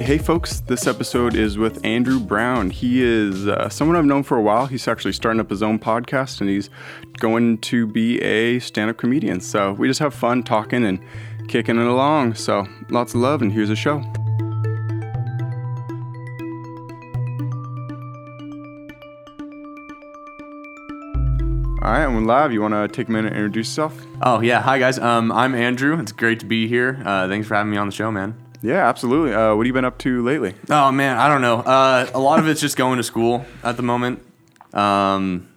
Hey folks, this episode is with Andrew Brown. He is someone I've known for a while. He's actually starting up his own podcast and he's going to be a stand-up comedian. So we just have fun talking and kicking it along. So lots of love and here's the show. All right, we're live. You want to take a minute and introduce yourself? Oh yeah, hi guys. I'm Andrew. It's great to be here. Thanks for having me on the show, man. Yeah, absolutely. What have you been up to lately? Oh, man, I don't know. A lot of it's just going to school at the moment, trying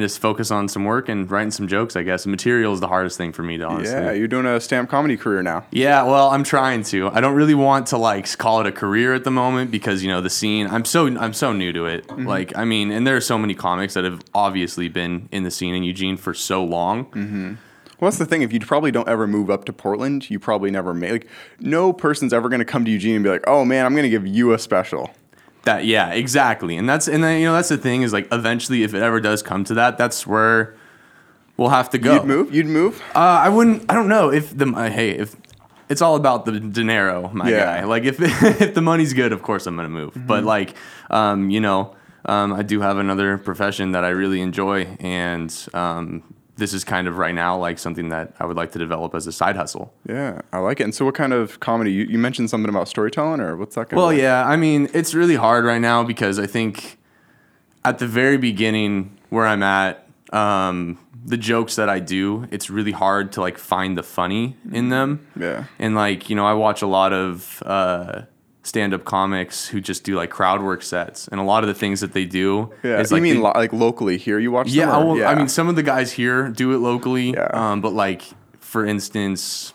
to focus on some work and writing some jokes, I guess. Material is the hardest thing for me to honestly. Yeah, you're doing a stand-up comedy career now. Yeah, well, I'm trying to. I don't really want to, like, call it a career at the moment because, you know, the scene, I'm so new to it. Mm-hmm. Like, I mean, and there are so many comics that have obviously been in the scene in Eugene for so long. Mm-hmm. Well, that's the thing. If you probably don't ever move up to Portland, you probably never make. Like, no person's ever going to come to Eugene and be like, "Oh man, I'm going to give you a special." That yeah, exactly. And then you know that's the thing is like eventually if it ever does come to that, that's where we'll have to go. You'd move. I wouldn't. I don't know if the if it's all about the dinero, my guy. Like if the money's good, of course I'm going to move. Mm-hmm. But like, you know, I do have another profession that I really enjoy and. This is kind of right now like something that I would like to develop as a side hustle. Yeah, I like it. And so what kind of comedy? You mentioned something about storytelling or what's that going to be? Well, yeah, I mean, it's really hard right now because I think at the very beginning where I'm at, the jokes that I do, it's really hard to like find the funny in them. Yeah. And like, you know, I watch a lot of stand-up comics who just do like crowd work sets and a lot of the things that they do is like you mean like locally here you watch them or? Yeah. I mean some of the guys here do it locally but like for instance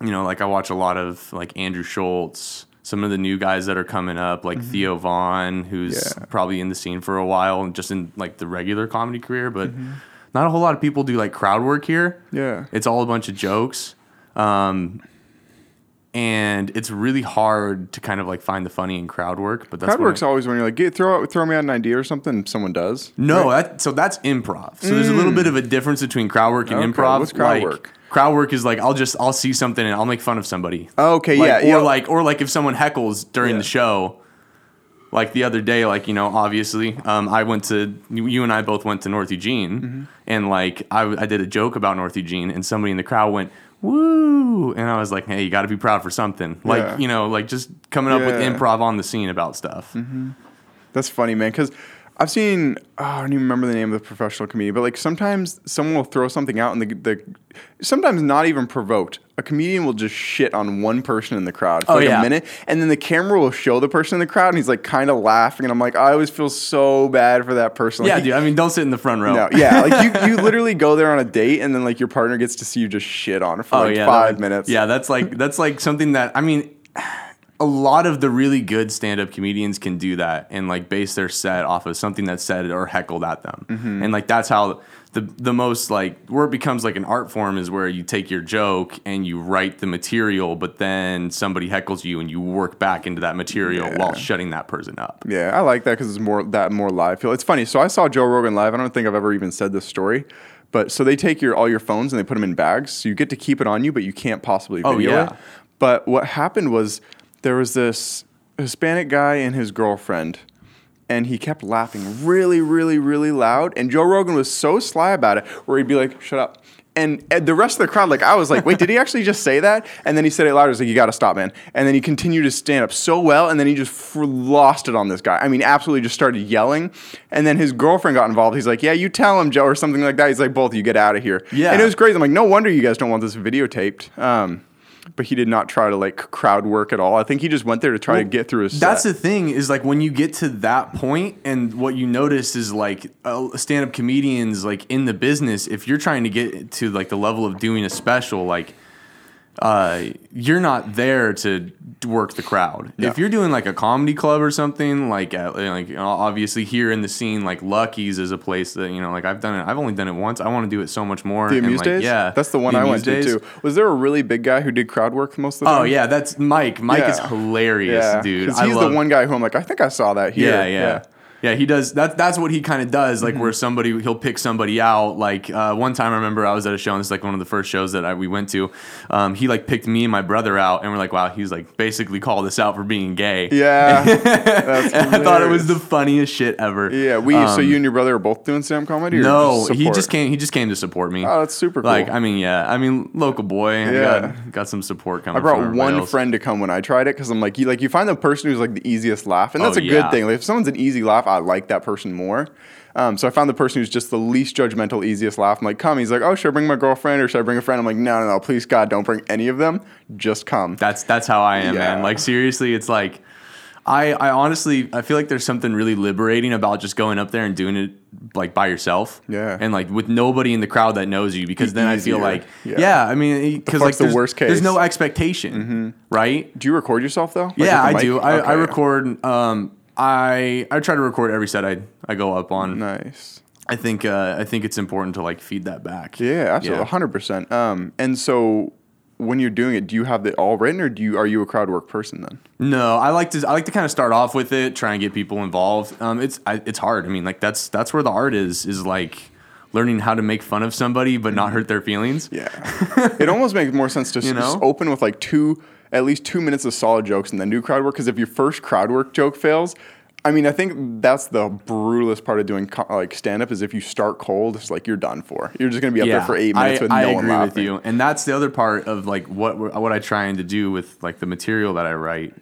you know like I watch a lot of like Andrew Schultz some of the new guys that are coming up like mm-hmm. Theo Vaughn who's probably in the scene for a while and just in like the regular comedy career but mm-hmm. not a whole lot of people do like crowd work here it's all a bunch of jokes and it's really hard to kind of like find the funny in crowd work. But that's crowd work's always when you're like, throw me out an idea or something. And someone does. No, right? So that's improv. So there's a little bit of a difference between crowd work and improv. What's crowd work? Crowd work is like I'll see something and I'll make fun of somebody. Oh, okay, like, yeah. Or like if someone heckles during the show. Like the other day, like, you know, obviously, you and I both went to North Eugene, mm-hmm. and like I did a joke about North Eugene, and somebody in the crowd went. Woo! And I was like, hey, you got to be proud for something. Like, you know, like just coming up with improv on the scene about stuff. Mm-hmm. That's funny, man. Because I've seen, I don't even remember the name of the professional comedian, but like sometimes someone will throw something out and sometimes not even provoked. A comedian will just shit on one person in the crowd for a minute. And then the camera will show the person in the crowd and he's like kind of laughing. And I'm like, I always feel so bad for that person. Like, yeah, dude. I mean, don't sit in the front row. No, yeah. Like you literally go there on a date and then like your partner gets to see you just shit on for 5 minutes. Yeah. That's like something that, I mean, a lot of the really good stand-up comedians can do that and like base their set off of something that's said or heckled at them. Mm-hmm. And like, that's how the most like where it becomes like an art form is where you take your joke and you write the material, but then somebody heckles you and you work back into that material while shutting that person up. Yeah, I like that because it's more live feel. It's funny. So I saw Joe Rogan live. I don't think I've ever even said this story. But so they take all your phones and they put them in bags. So you get to keep it on you, but you can't possibly video it. But what happened was there was this Hispanic guy and his girlfriend. And he kept laughing really, really, really loud. And Joe Rogan was so sly about it where he'd be like, shut up. And the rest of the crowd, like, I was like, wait, did he actually just say that? And then he said it louder. He was like, you got to stop, man. And then he continued to stand up so well. And then he just lost it on this guy. I mean, absolutely just started yelling. And then his girlfriend got involved. He's like, yeah, you tell him, Joe, or something like that. He's like, both of you get out of here. Yeah. And it was crazy. I'm like, no wonder you guys don't want this videotaped. But he did not try to like crowd work at all. I think he just went there to try to get through his set. That's the thing is like when you get to that point and what you notice is like stand-up comedians like in the business, if you're trying to get to like the level of doing a special, like you're not there to work the crowd. Yeah. If you're doing like a comedy club or something, like obviously here in the scene, like Lucky's is a place that, you know, like I've done it. I've only done it once. I want to do it so much more. The Amuse Days? Yeah. That's the one I went to too. Was there a really big guy who did crowd work most of the time? Oh yeah. That's Mike. Mike is hilarious, dude. Cause he's the one guy who I'm like, I think I saw that here. Yeah. Yeah, he does. That's what he kind of does, like where he'll pick somebody out. Like one time I remember I was at a show, and it's like one of the first shows that we went to. He like picked me and my brother out, and we're like, wow, he's like basically called us out for being gay. Yeah. That's and I thought it was the funniest shit ever. Yeah. So you and your brother are both doing stand-up comedy? Or no, he just came to support me. Oh, that's super cool. Like, I mean, local boy. Yeah. Got some support coming. I brought one friend to come when I tried it because I'm like, you find the person who's like the easiest laugh, and that's a good thing. Like if someone's an easy laugh, I like that person more. So I found the person who's just the least judgmental, easiest laugh. I'm like, come. He's like, oh, should I bring my girlfriend or should I bring a friend? I'm like, no, please, God, don't bring any of them. Just come. That's how I am, man. Like, seriously, it's like, I honestly, I feel like there's something really liberating about just going up there and doing it like by yourself. Yeah. And like with nobody in the crowd that knows you, because then easier. I feel like, because like the worst case. There's no expectation, right? Do you record yourself though? Like, yeah, I do. Okay. I record, I try to record every set I go up on. Nice. I think it's important to like feed that back. Yeah, absolutely, 100%. And so when you're doing it, do you have it all written, or are you a crowd work person then? No, I like to kind of start off with it, try and get people involved. It's hard. I mean, like that's where the art is like learning how to make fun of somebody but not hurt their feelings. Yeah, it almost makes more sense to just open with like at least 2 minutes of solid jokes and then do crowd work. Because if your first crowd work joke fails, I mean, I think that's the brutalest part of doing like stand-up is if you start cold, it's like you're done for. You're just going to be up there for 8 minutes with no one laughing. I agree with you. And that's the other part of like what I trying to do with like the material that I write.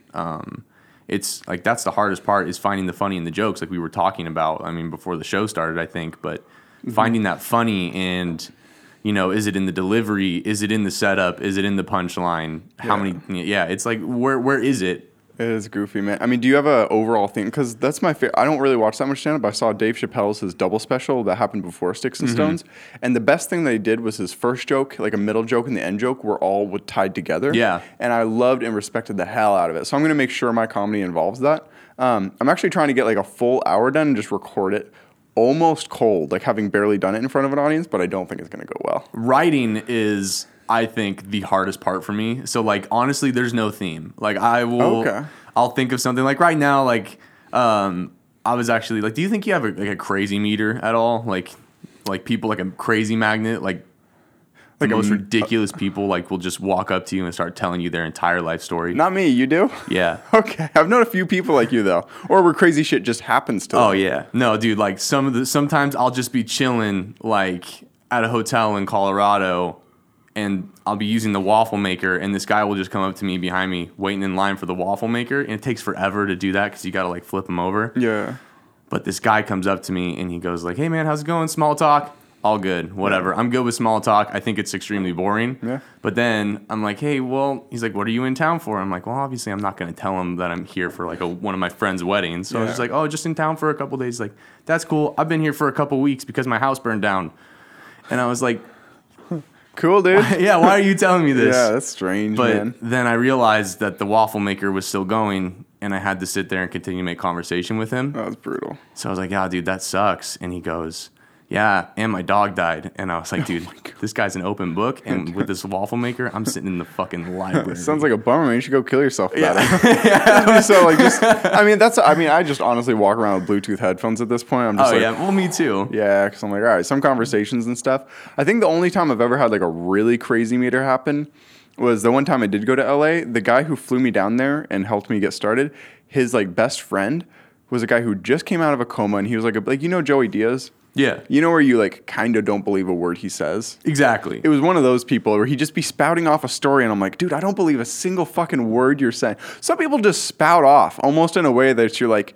It's like that's the hardest part is finding the funny in the jokes like we were talking about, I mean, before the show started, I think. But finding that funny and... You know, is it in the delivery? Is it in the setup? Is it in the punchline? How many? Yeah, it's like where is it? It is goofy, man. I mean, do you have an overall thing? Because that's my favorite. I don't really watch that much stand-up. I saw Dave Chappelle's his double special that happened before Sticks and Stones. And the best thing that he did was his first joke, like a middle joke and the end joke were all tied together. Yeah. And I loved and respected the hell out of it. So I'm going to make sure my comedy involves that. I'm actually trying to get like a full hour done and just record it. Almost cold, like having barely done it in front of an audience, but I don't think it's going to go well. Writing is, I think, the hardest part for me. So, like, honestly, there's no theme. Like, I'll think of something. Like, right now, like, I was actually, like, do you think you have a crazy meter at all? Like people, like a crazy magnet, like the most ridiculous people like will just walk up to you and start telling you their entire life story. Not me, you do? Yeah. Okay. I've known a few people like you though. Or where crazy shit just happens to them. Oh yeah. No, dude, like sometimes I'll just be chilling like at a hotel in Colorado and I'll be using the waffle maker and this guy will just come up to me behind me waiting in line for the waffle maker and it takes forever to do that cuz you got to like flip him over. Yeah. But this guy comes up to me and he goes like, "Hey man, how's it going? Small talk." All good, whatever. I'm good with small talk. I think it's extremely boring. Yeah. But then I'm like, hey, well, he's like, what are you in town for? I'm like, well, obviously I'm not going to tell him that I'm here for like one of my friend's weddings. So I was just like, oh, just in town for a couple days. Like, that's cool. I've been here for a couple weeks because my house burned down. And I was like, cool, dude. Why are you telling me this? Yeah, that's strange, man. But then I realized that the waffle maker was still going. And I had to sit there and continue to make conversation with him. That was brutal. So I was like, yeah, dude, that sucks. And he goes... Yeah, and my dog died. And I was like, dude, this guy's an open book. And with this waffle maker, I'm sitting in the fucking library. Sounds like a bummer, man. You should go kill yourself. Yeah. So, like, I just honestly walk around with Bluetooth headphones at this point. I'm just well, me too. Yeah, because I'm like, all right, some conversations and stuff. I think the only time I've ever had like a really crazy meter happen was the one time I did go to LA. The guy who flew me down there and helped me get started, his like best friend was a guy who just came out of a coma. And he was like, you know, Joey Diaz. Yeah. You know where you, like, kind of don't believe a word he says? Exactly. It was one of those people where he'd just be spouting off a story, and I'm like, dude, I don't believe a single fucking word you're saying. Some people just spout off almost in a way that you're like,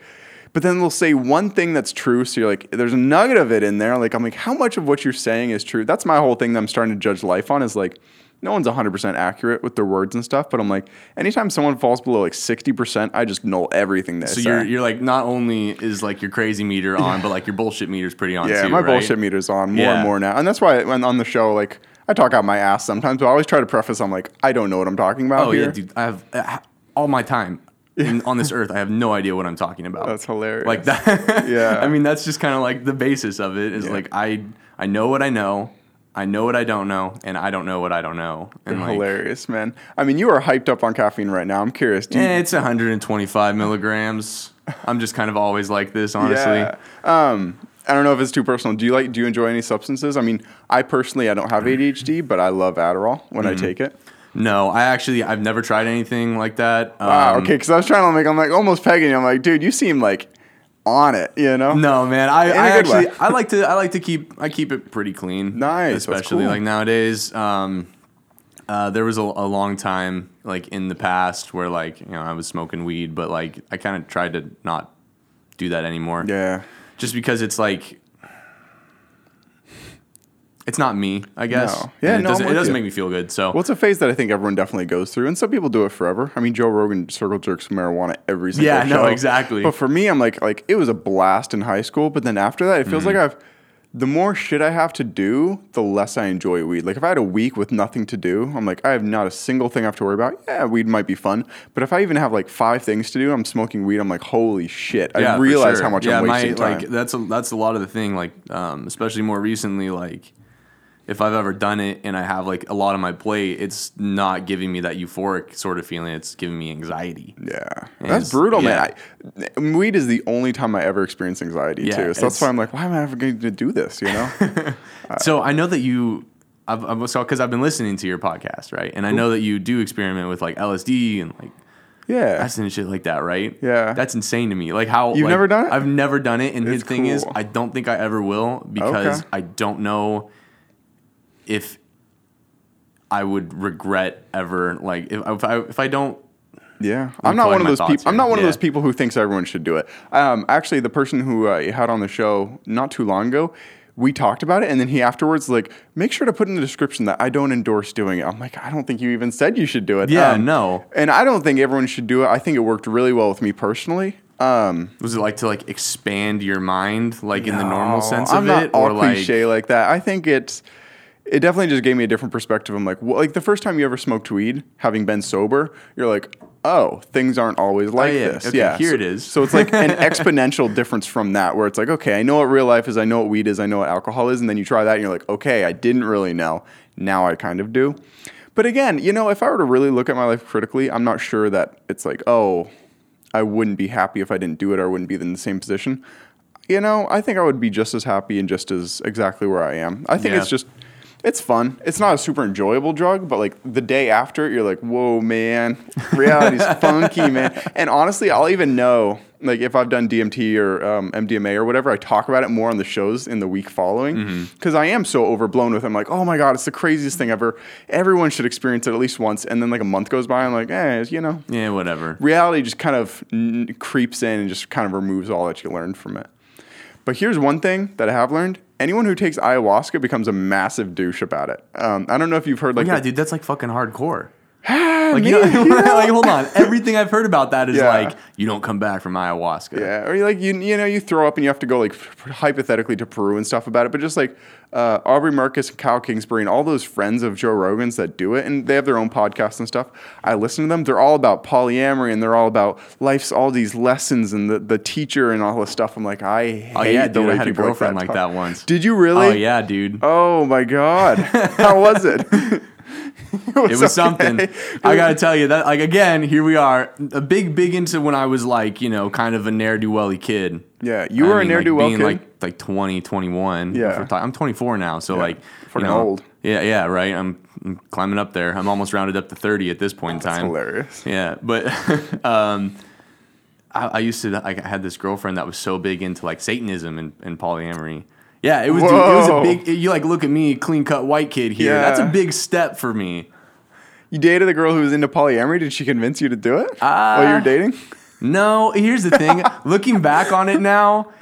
but then they'll say one thing that's true, so you're like, there's a nugget of it in there. Like, I'm like, how much of what you're saying is true? That's my whole thing that I'm starting to judge life on is, like, no one's 100% accurate with their words and stuff, but I'm like, anytime someone falls below like 60%, I just null everything they say. So you're like, not only is like your crazy meter on, but like your bullshit meter's pretty on too, my bullshit meter's on more and more now. And that's why when on the show, like, I talk out my ass sometimes, but I always try to preface, I'm like, I don't know what I'm talking about here. Dude, I have all my time on this earth, I have no idea what I'm talking about. That's hilarious. Like that. Yeah. I mean, that's just kind of like the basis of it is like, I know what I know what I don't know, and I don't know what I don't know. And like, hilarious, man. I mean, you are hyped up on caffeine right now. I'm curious. It's 125 milligrams. I'm just kind of always like this, honestly. Yeah. I don't know if it's too personal. Do you enjoy any substances? I mean, I personally, I don't have ADHD, but I love Adderall when I take it. No, I've never tried anything like that. Wow, okay, because I was trying to make, I'm like almost pegging you. I'm like, dude, you seem like on it, you know? No, man, I actually I keep it pretty clean. Nice, especially like nowadays. There was a long time like in the past where like, you know, I was smoking weed, but like I kind of tried to not do that anymore. Yeah, just because it's like, it's not me, I guess. No. Yeah, it doesn't make me feel good. So, well, it's a phase that I think everyone definitely goes through, and some people do it forever. I mean, Joe Rogan circle jerks marijuana every single show. Yeah, no, exactly. But for me, I'm like it was a blast in high school, but then after that, it feels like the more shit I have to do, the less I enjoy weed. Like if I had a week with nothing to do, I'm like, I have not a single thing I have to worry about. Yeah, weed might be fun, but if I even have like 5 things to do, I'm smoking weed. I'm like, holy shit! Yeah, I realize how much I'm wasting time. Like that's a lot of the thing. Like especially more recently, like, if I've ever done it and I have like a lot on my plate, it's not giving me that euphoric sort of feeling. It's giving me anxiety. Yeah. And that's brutal, man. Weed is the only time I ever experienced anxiety too. So that's why I'm like, why am I ever going to do this? You know? So I know that because I've been listening to your podcast, right? And I know that you do experiment with like LSD and like, that's and shit like that, right? Yeah. That's insane to me. Like how you've never done it? I've never done it. And his thing is, I don't think I ever will because I don't know if I would regret ever, like, if I don't. Yeah, I'm not one of those people. I'm not one of those people who thinks everyone should do it. Actually, the person who you had on the show not too long ago, we talked about it, and then he afterwards like, make sure to put in the description that I don't endorse doing it. I'm like, I don't think you even said you should do it. Yeah, no. And I don't think everyone should do it. I think it worked really well with me personally. Was it like to like expand your mind, like in the normal sense of it, or like cliche like that? I think it's. It definitely just gave me a different perspective. I'm like, well, like the first time you ever smoked weed, having been sober, you're like, oh, things aren't always like this. Okay, yeah, here it is. So it's like an exponential difference from that, where it's like, okay, I know what real life is, I know what weed is, I know what alcohol is, and then you try that, and you're like, okay, I didn't really know. Now I kind of do. But again, you know, if I were to really look at my life critically, I'm not sure that it's like, oh, I wouldn't be happy if I didn't do it, or I wouldn't be in the same position. You know, I think I would be just as happy and just as exactly where I am. I think it's just. It's fun. It's not a super enjoyable drug, but like the day after, you're like, whoa, man, reality's funky, man. And honestly, I'll even know, like if I've done DMT or MDMA or whatever, I talk about it more on the shows in the week following because I am so overblown with it. I'm like, oh my God, it's the craziest thing ever. Everyone should experience it at least once. And then like a month goes by, I'm like, you know. Yeah, whatever. Reality just kind of creeps in and just kind of removes all that you learned from it. But here's one thing that I have learned. Anyone who takes ayahuasca becomes a massive douche about it. I don't know if you've heard like... dude, that's like fucking hardcore. Like, like, hold on. Everything I've heard about that is like, you don't come back from ayahuasca. Yeah, or like, you know, you throw up and you have to go like hypothetically to Peru and stuff about it. But just like Aubrey Marcus and Kyle Kingsbury and all those friends of Joe Rogan's that do it, and they have their own podcasts and stuff. I listen to them. They're all about polyamory and they're all about life's all these lessons and the teacher and all this stuff. I'm like, I hate the way people... I had a girlfriend like that once. Did you really? Oh, yeah, dude. Oh, my God. How was it? It was something. I gotta tell you that, like, again, here we are, a big into when I was like, you know, kind of a ne'er-do-welly kid. Yeah, you were a ne'er-do-well kid. Like 20, 21. Yeah, I'm 24 now, so like, for you know, old. Yeah, right. I'm climbing up there. I'm almost rounded up to 30 at this point in time. That's hilarious. Yeah, but I used to. I had this girlfriend that was so big into like Satanism and polyamory. Yeah, it was a big... You like, look at me, clean-cut white kid here. Yeah. That's a big step for me. You dated a girl who was into polyamory. Did she convince you to do it while you were dating? No. Here's the thing. Looking back on it now,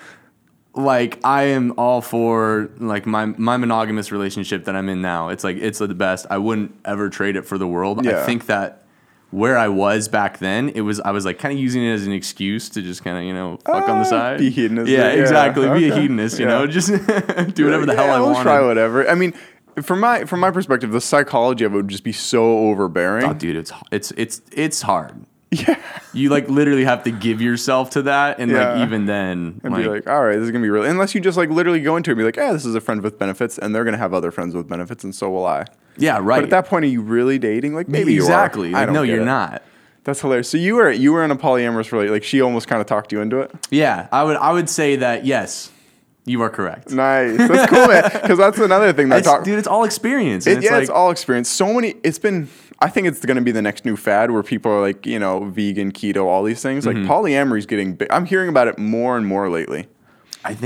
like, I am all for, like, my monogamous relationship that I'm in now. It's like, it's the best. I wouldn't ever trade it for the world. Yeah. I think that where I was back then, I was like kind of using it as an excuse to just kind of, you know, fuck on the side. Be hedonist. Yeah, exactly. Okay. Be a hedonist, you know, just do whatever the hell I want. I'll try whatever. I mean, from my perspective, the psychology of it would just be so overbearing. Oh, dude, it's hard. Yeah. You like literally have to give yourself to that. And like, even then, and like, be like, all right, this is going to be real. Unless you just like literally go into it and be like, this is a friend with benefits and they're going to have other friends with benefits. And so will I. Yeah. Right. But at that point, are you really dating? Like maybe exactly. You are. Like, no, you're not. That's hilarious. So you were in a polyamorous relationship. Like she almost kind of talked you into it. Yeah. I would say that. Yes. You are correct. Nice. That's cool, man. Because that's another thing that dude, it's all experience. It's all experience. I think it's going to be the next new fad where people are like, you know, vegan, keto, all these things. Like polyamory is getting big. I'm hearing about it more and more lately. I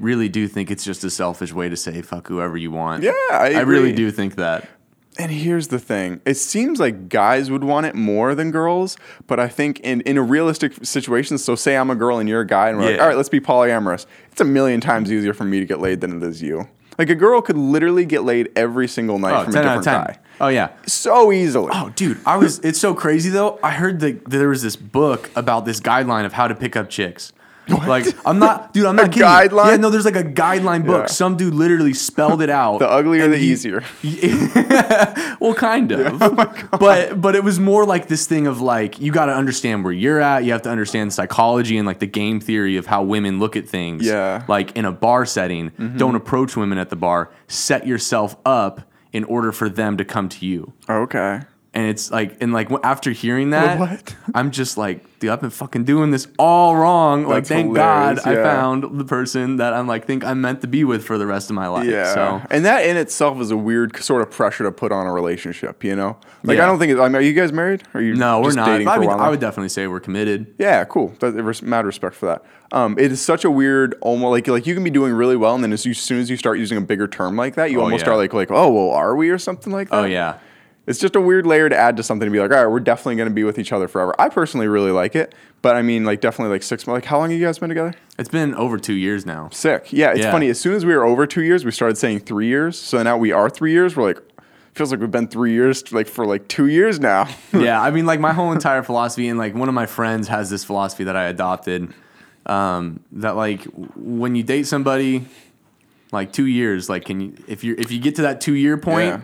really do think it's just a selfish way to say fuck whoever you want. Yeah, I really do think that. And here's the thing. It seems like guys would want it more than girls, but I think in a realistic situation, so say I'm a girl and you're a guy and we're like, all right, let's be polyamorous. It's a million times easier for me to get laid than it is you. Like a girl could literally get laid every single night from a different guy. Oh, yeah. So easily. Oh, dude. It's so crazy, though. I heard that there was this book about this guideline of how to pick up chicks. What? Like, I'm not kidding. Guideline? Yeah, no, there's like a guideline book. Yeah. Some dude literally spelled it out. The uglier, the easier. Well, kind of. Yeah. Oh my God. But it was more like this thing of like, you got to understand where you're at. You have to understand psychology and like the game theory of how women look at things. Yeah. Like in a bar setting, don't approach women at the bar. Set yourself up in order for them to come to you. Okay. And it's like, after hearing that, what? I'm just like, dude, I've been fucking doing this all wrong. That's like, thank God I found the person that I'm like, think I'm meant to be with for the rest of my life. Yeah. So, and that in itself is a weird sort of pressure to put on a relationship, you know? Like, I don't think, I mean, are you guys married? Or are you no, just we're not. Dating for a while? I would definitely say we're committed. Yeah, cool. Mad respect for that. It is such a weird, almost like you can be doing really well. And then as soon as you start using a bigger term like that, you almost are like, oh, well, are we or something like that? Oh, yeah. It's just a weird layer to add to something to be like, all right, we're definitely going to be with each other forever. I personally really like it, but I mean, like definitely like 6 months. Like, how long have you guys been together? It's been over 2 years now. Sick. Yeah, it's funny. As soon as we were over 2 years, we started saying 3 years. So now we are 3 years. We're like, feels like we've been 3 years, like for like 2 years now. Yeah, I mean, like my whole entire philosophy, and like one of my friends has this philosophy that I adopted, that like when you date somebody, like 2 years, like if you get to that 2 year point. Yeah.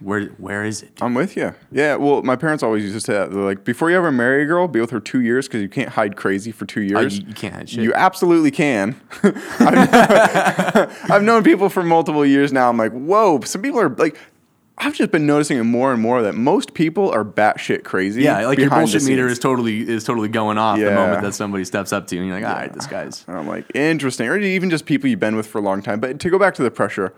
Where is it? I'm with you. Yeah. Well, my parents always used to say that. They're like, before you ever marry a girl, be with her 2 years because you can't hide crazy for 2 years. You can't hide shit. You absolutely can. I've known people for multiple years now. I'm like, whoa. Some people are like, I've just been noticing it more and more that most people are batshit crazy. Yeah, like your bullshit meter is totally going off the moment that somebody steps up to you and you're like, all right, this guy's. And I'm like, interesting. Or even just people you've been with for a long time. But to go back to the pressure.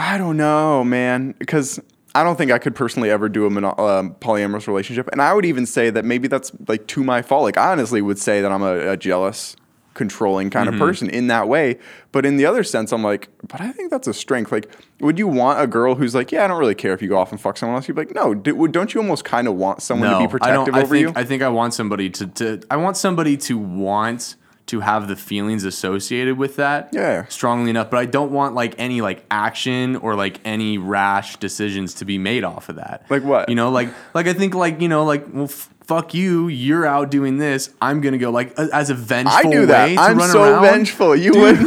I don't know, man, because I don't think I could personally ever do a polyamorous relationship. And I would even say that maybe that's like to my fault. Like, I honestly would say that I'm a jealous, controlling kind of person in that way. But in the other sense, I'm like, but I think that's a strength. Like, would you want a girl who's like, yeah, I don't really care if you go off and fuck someone else? You'd be like, no, don't you almost kind of want someone to be protective over you? I think I want somebody to want to have the feelings associated with that strongly enough. But I don't want like any like action or like any rash decisions to be made off of that. Like what? You know, like I think like, you know, like, well, fuck you. You're out doing this. I'm going to go like as a vengeful way to run around. I do that. I'm so vengeful. You would.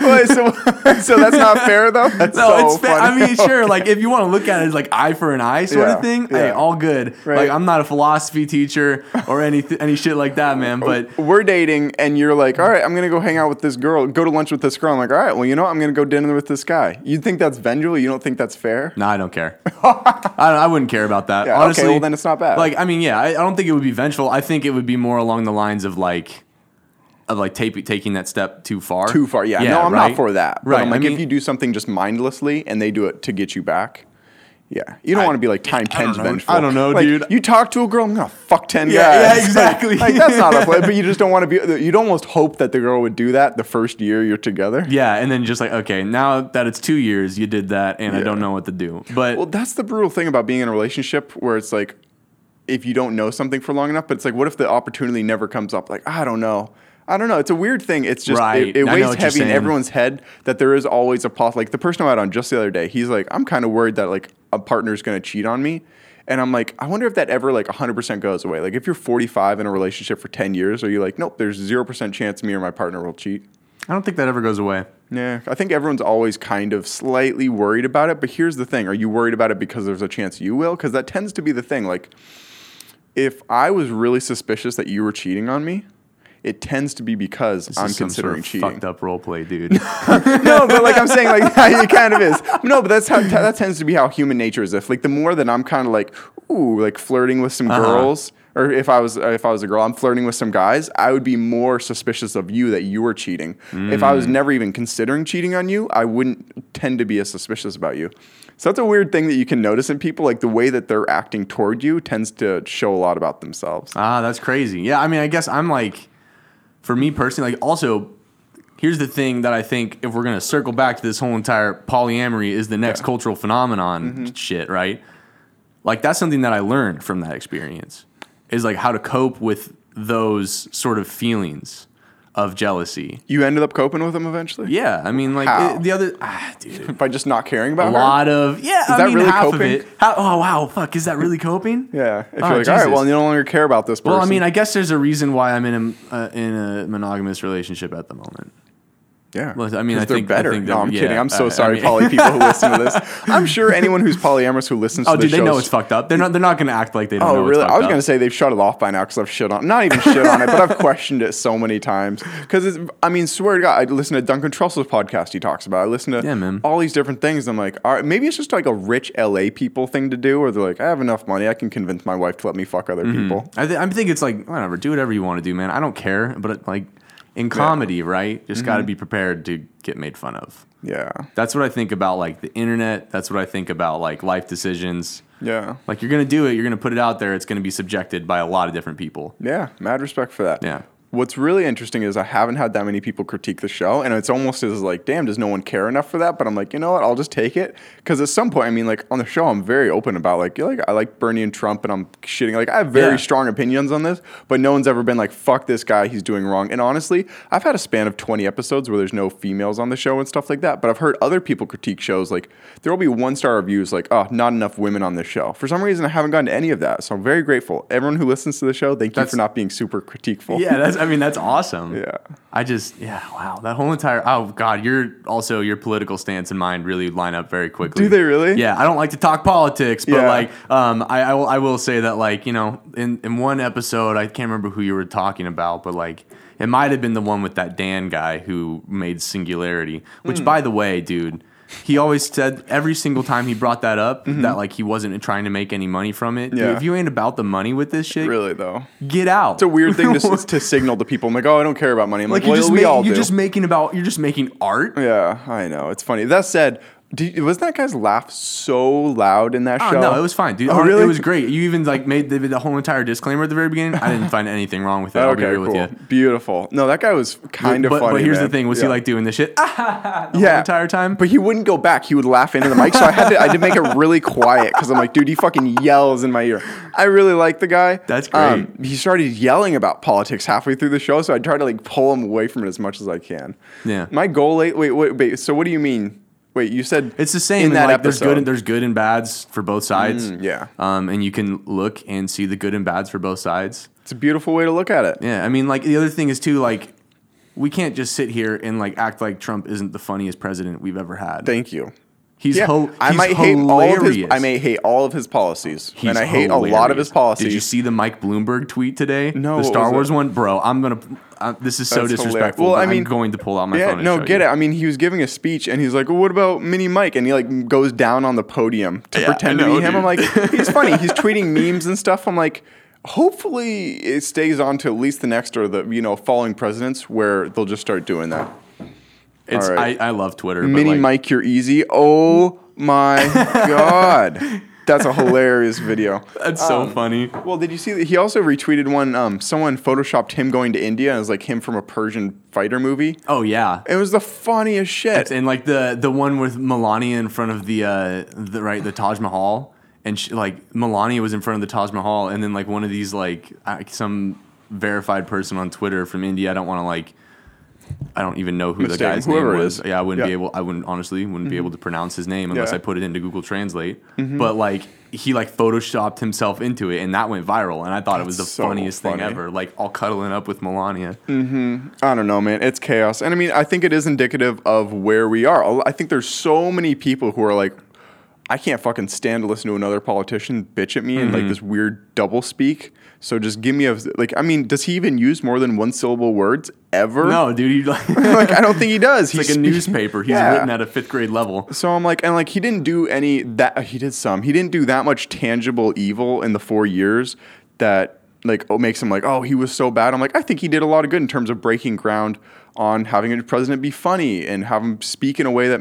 Wait, so that's not fair though? That's no, so it's fair. I mean, sure. Okay. Like if you want to look at it as like eye for an eye sort of thing, hey, all good. Right. Like I'm not a philosophy teacher or any shit like that, man. But we're dating and you're like, all right, I'm going to go hang out with this girl, go to lunch with this girl. I'm like, all right, well, you know what? I'm going to go dinner with this guy. You think that's vengeful? You don't think that's fair? No, I don't care. I wouldn't care about that. Yeah, honestly, okay, well then it's not bad. Like, I mean, yeah, I don't think it would be vengeful. I think it would be more along the lines of like taking that step too far. Yeah, no, I'm not for that. Right. But I'm like, I mean, if you do something just mindlessly and they do it to get you back. Yeah. You don't want to be like time 10's vengeful. I don't know, like, dude. You talk to a girl, I'm going to fuck 10 guys. Yeah, exactly. Like that's not a play, but you just don't want to be, you'd almost hope that the girl would do that the first year you're together. Yeah. And then just like, okay, now that it's 2 years, you did that and I don't know what to do. But well, that's the brutal thing about being in a relationship where it's like, if you don't know something for long enough, but it's like, what if the opportunity never comes up? Like, I don't know. I don't know. It's a weird thing. It's just it weighs heavy in everyone's head that there is always a possible. Like the person I'm out on just the other day, he's like, I'm kind of worried that like a partner's going to cheat on me. And I'm like, I wonder if that ever like 100% goes away. Like if you're 45 in a relationship for 10 years, are you like, nope, there's 0% chance me or my partner will cheat? I don't think that ever goes away. Yeah. I think everyone's always kind of slightly worried about it. But here's the thing. Are you worried about it because there's a chance you will? Because that tends to be the thing. Like if I was really suspicious that you were cheating on me, it tends to be because this I'm considering cheating. Sort of fucked up role play, dude. No, but like I'm saying, like it kind of is. No, but that's how that tends to be how human nature is. If like the more that I'm kind of like, ooh, like flirting with some girls, or if I was a girl, I'm flirting with some guys, I would be more suspicious of you that you were cheating. If I was never even considering cheating on you, I wouldn't tend to be as suspicious about you. So that's a weird thing that you can notice in people. Like the way that they're acting toward you tends to show a lot about themselves. Ah, that's crazy. Yeah, I mean, I guess I'm like. For me personally, like also, here's the thing that I think if we're going to circle back to this whole entire polyamory is the next cultural phenomenon shit, right? Like that's something that I learned from that experience is like how to cope with those sort of feelings of jealousy. You ended up coping with them eventually? Yeah. I mean like the other, dude. By just not caring about her? A lot of, yeah. Is I that mean, really half coping? Of it. How, oh, wow. Fuck. Is that really coping? Yeah. If you're like, Jesus. All right, well, you no longer care about this person. Well, I mean, I guess there's a reason why I'm in a monogamous relationship at the moment. Yeah. Well, I mean, I think better. I think no, I'm kidding. I'm so sorry, poly people who listen to this. I'm sure anyone who's polyamorous who listens to this show. Oh, dude, they know it's fucked up. They're not going to act like they don't know really? It's fucked up. I was going to say they've shut it off by now because I've shit on it, but I've questioned it so many times. Because, I mean, swear to God, I listen to Duncan Trussell's podcast he talks about. I listen to all these different things. I'm like, all right, maybe it's just like a rich LA people thing to do where they're like, I have enough money. I can convince my wife to let me fuck other people. I think it's like, whatever, do whatever you want to do, man. I don't care, but in comedy, right? Just got to be prepared to get made fun of. Yeah. That's what I think about, like, the internet. That's what I think about, like, life decisions. Yeah. Like, you're going to do it. You're going to put it out there. It's going to be subjected by a lot of different people. Yeah. Mad respect for that. Yeah. What's really interesting is I haven't had that many people critique the show, and it's almost as like, damn, does no one care enough for that? But I'm like, you know what? I'll just take it because at some point, I mean, like on the show, I'm very open about like I like Bernie and Trump, and I'm shitting like I have very strong opinions on this, but no one's ever been like, fuck this guy, he's doing wrong. And honestly, I've had a span of 20 episodes where there's no females on the show and stuff like that. But I've heard other people critique shows like there will be 1-star reviews like, oh, not enough women on this show. For some reason, I haven't gotten to any of that, so I'm very grateful. Everyone who listens to the show, thank you for not being super critiqueful. Yeah, that's awesome. Yeah. Wow. That whole entire, your political stance and mine really line up very quickly. Do they really? Yeah. I don't like to talk politics, but I will say that like, you know, in one episode, I can't remember who you were talking about, but like, it might've been the one with that Dan guy who made Singularity, which by the way, dude, he always said every single time he brought that up that like he wasn't trying to make any money from it. Yeah. Dude, if you ain't about the money with this shit, really though, get out. It's a weird thing to signal to people. I'm like, oh, I don't care about money. I'm like you're just making art. Yeah, I know. It's funny. That said, was that guy's laugh so loud in that show? No, it was fine, dude. Oh, really? It was great. You even like made the whole entire disclaimer at the very beginning. I didn't find anything wrong with it. Okay, I'll be real with you. Beautiful. No, that guy was kind of funny. But here's the thing: was he like doing this shit the whole entire time? But he wouldn't go back. He would laugh into the mic. So I had to make it really quiet because I'm like, dude, he fucking yells in my ear. I really like the guy. That's great. He started yelling about politics halfway through the show, so I tried to like pull him away from it as much as I can. Yeah. My goal. Wait. So what do you mean? Wait, you said it's the same in that like, episode. There's good and bads for both sides. And you can look and see the good and bads for both sides. It's a beautiful way to look at it. Yeah, I mean, like the other thing is too, like we can't just sit here and like act like Trump isn't the funniest president we've ever had. Thank you. I may hate all of his policies, hate a lot of his policies. Did you see the Mike Bloomberg tweet today? No, the Star Wars one, bro. I'm gonna. This is so disrespectful. Well, I mean, I'm going to pull out my phone. No, get it. I mean, he was giving a speech and he's like, well, "What about Mini Mike?" And he like goes down on the podium to pretend to be him. I'm like, he's funny. He's tweeting memes and stuff. I'm like. Hopefully, it stays on to at least the next or the following presidents where they'll just start doing that. It's right. I love Twitter. Mini Mike, you're easy. Oh my God. That's a hilarious video. That's so funny. Well, did you see that he also retweeted one? Someone photoshopped him going to India, and it was like him from a Persian fighter movie. Oh yeah, it was the funniest shit. And like the one with Melania in front of the Taj Mahal, and Melania was in front of the Taj Mahal, and then like one of these like some verified person on Twitter from India. I don't want to like. I don't even know who the guy's name was. Yeah, I wouldn't be able. I wouldn't honestly wouldn't be able to pronounce his name unless I put it into Google Translate. But like he like photoshopped himself into it, and that went viral. And I thought it was the funniest thing ever. Like all cuddling up with Melania. I don't know, man. It's chaos, and I mean, I think it is indicative of where we are. I think there's so many people who are like, I can't fucking stand to listen to another politician bitch at me and like this weird double speak. So just give me a, like, I mean, does he even use more than one syllable words ever? No, dude. He, like, like, I don't think he does. He's like a newspaper. He's written at a fifth grade level. So I'm like, and like, he didn't do any that, he did some, he didn't do that much tangible evil in the 4 years that like makes him like, oh, he was so bad. I'm like, I think he did a lot of good in terms of breaking ground on having a president be funny and have him speak in a way that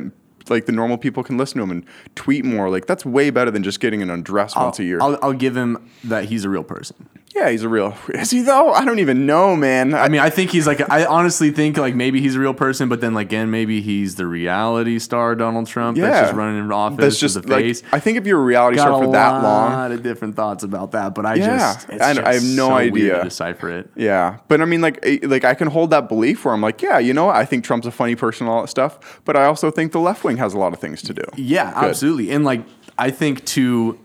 like the normal people can listen to him and tweet more. Like that's way better than just getting an undress once a year. I'll give him that. He's a real person. Yeah, he's a real. Is he though? I don't even know, man. I mean, I think he's like. I honestly think like maybe he's a real person, but then like again, maybe he's the reality star Donald Trump that's just running in office. That's just the face. I think if you're a reality star for that long, got a lot of different thoughts about that. But I I have no idea weird to decipher it. Yeah, but I mean, like I can hold that belief where I'm like, yeah, you know, I think Trump's a funny person and all that stuff, but I also think the left wing has a lot of things to do. Yeah, absolutely, and like I think to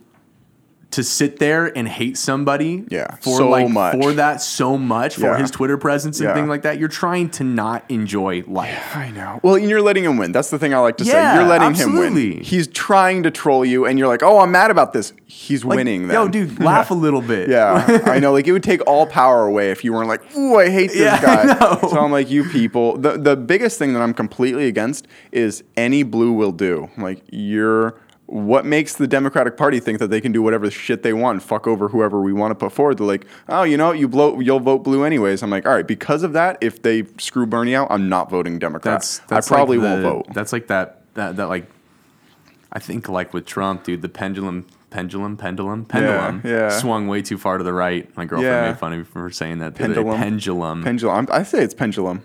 sit there and hate somebody for so like much. For that so much for his Twitter presence and things like that, you're trying to not enjoy life. Yeah, I know. Well, and you're letting him win. That's the thing I like to say. You're letting him win. He's trying to troll you, and you're like, "Oh, I'm mad about this." He's like, winning. Then. Yo, dude, laugh a little bit. Yeah, I know. Like it would take all power away if you weren't like, "Ooh, I hate this guy." So I'm like, you people. The biggest thing that I'm completely against is any blue will do. I'm like you're. What makes the Democratic Party think that they can do whatever shit they want and fuck over whoever we want to put forward? They're like, oh, you know, you'll vote blue anyways. I'm like, all right, because of that, if they screw Bernie out, I'm not voting Democrat. That's I probably like won't vote. That's like that like, I think like with Trump, dude, the pendulum swung way too far to the right. My girlfriend made fun of me for saying that. Pendulum. I say it's pendulum.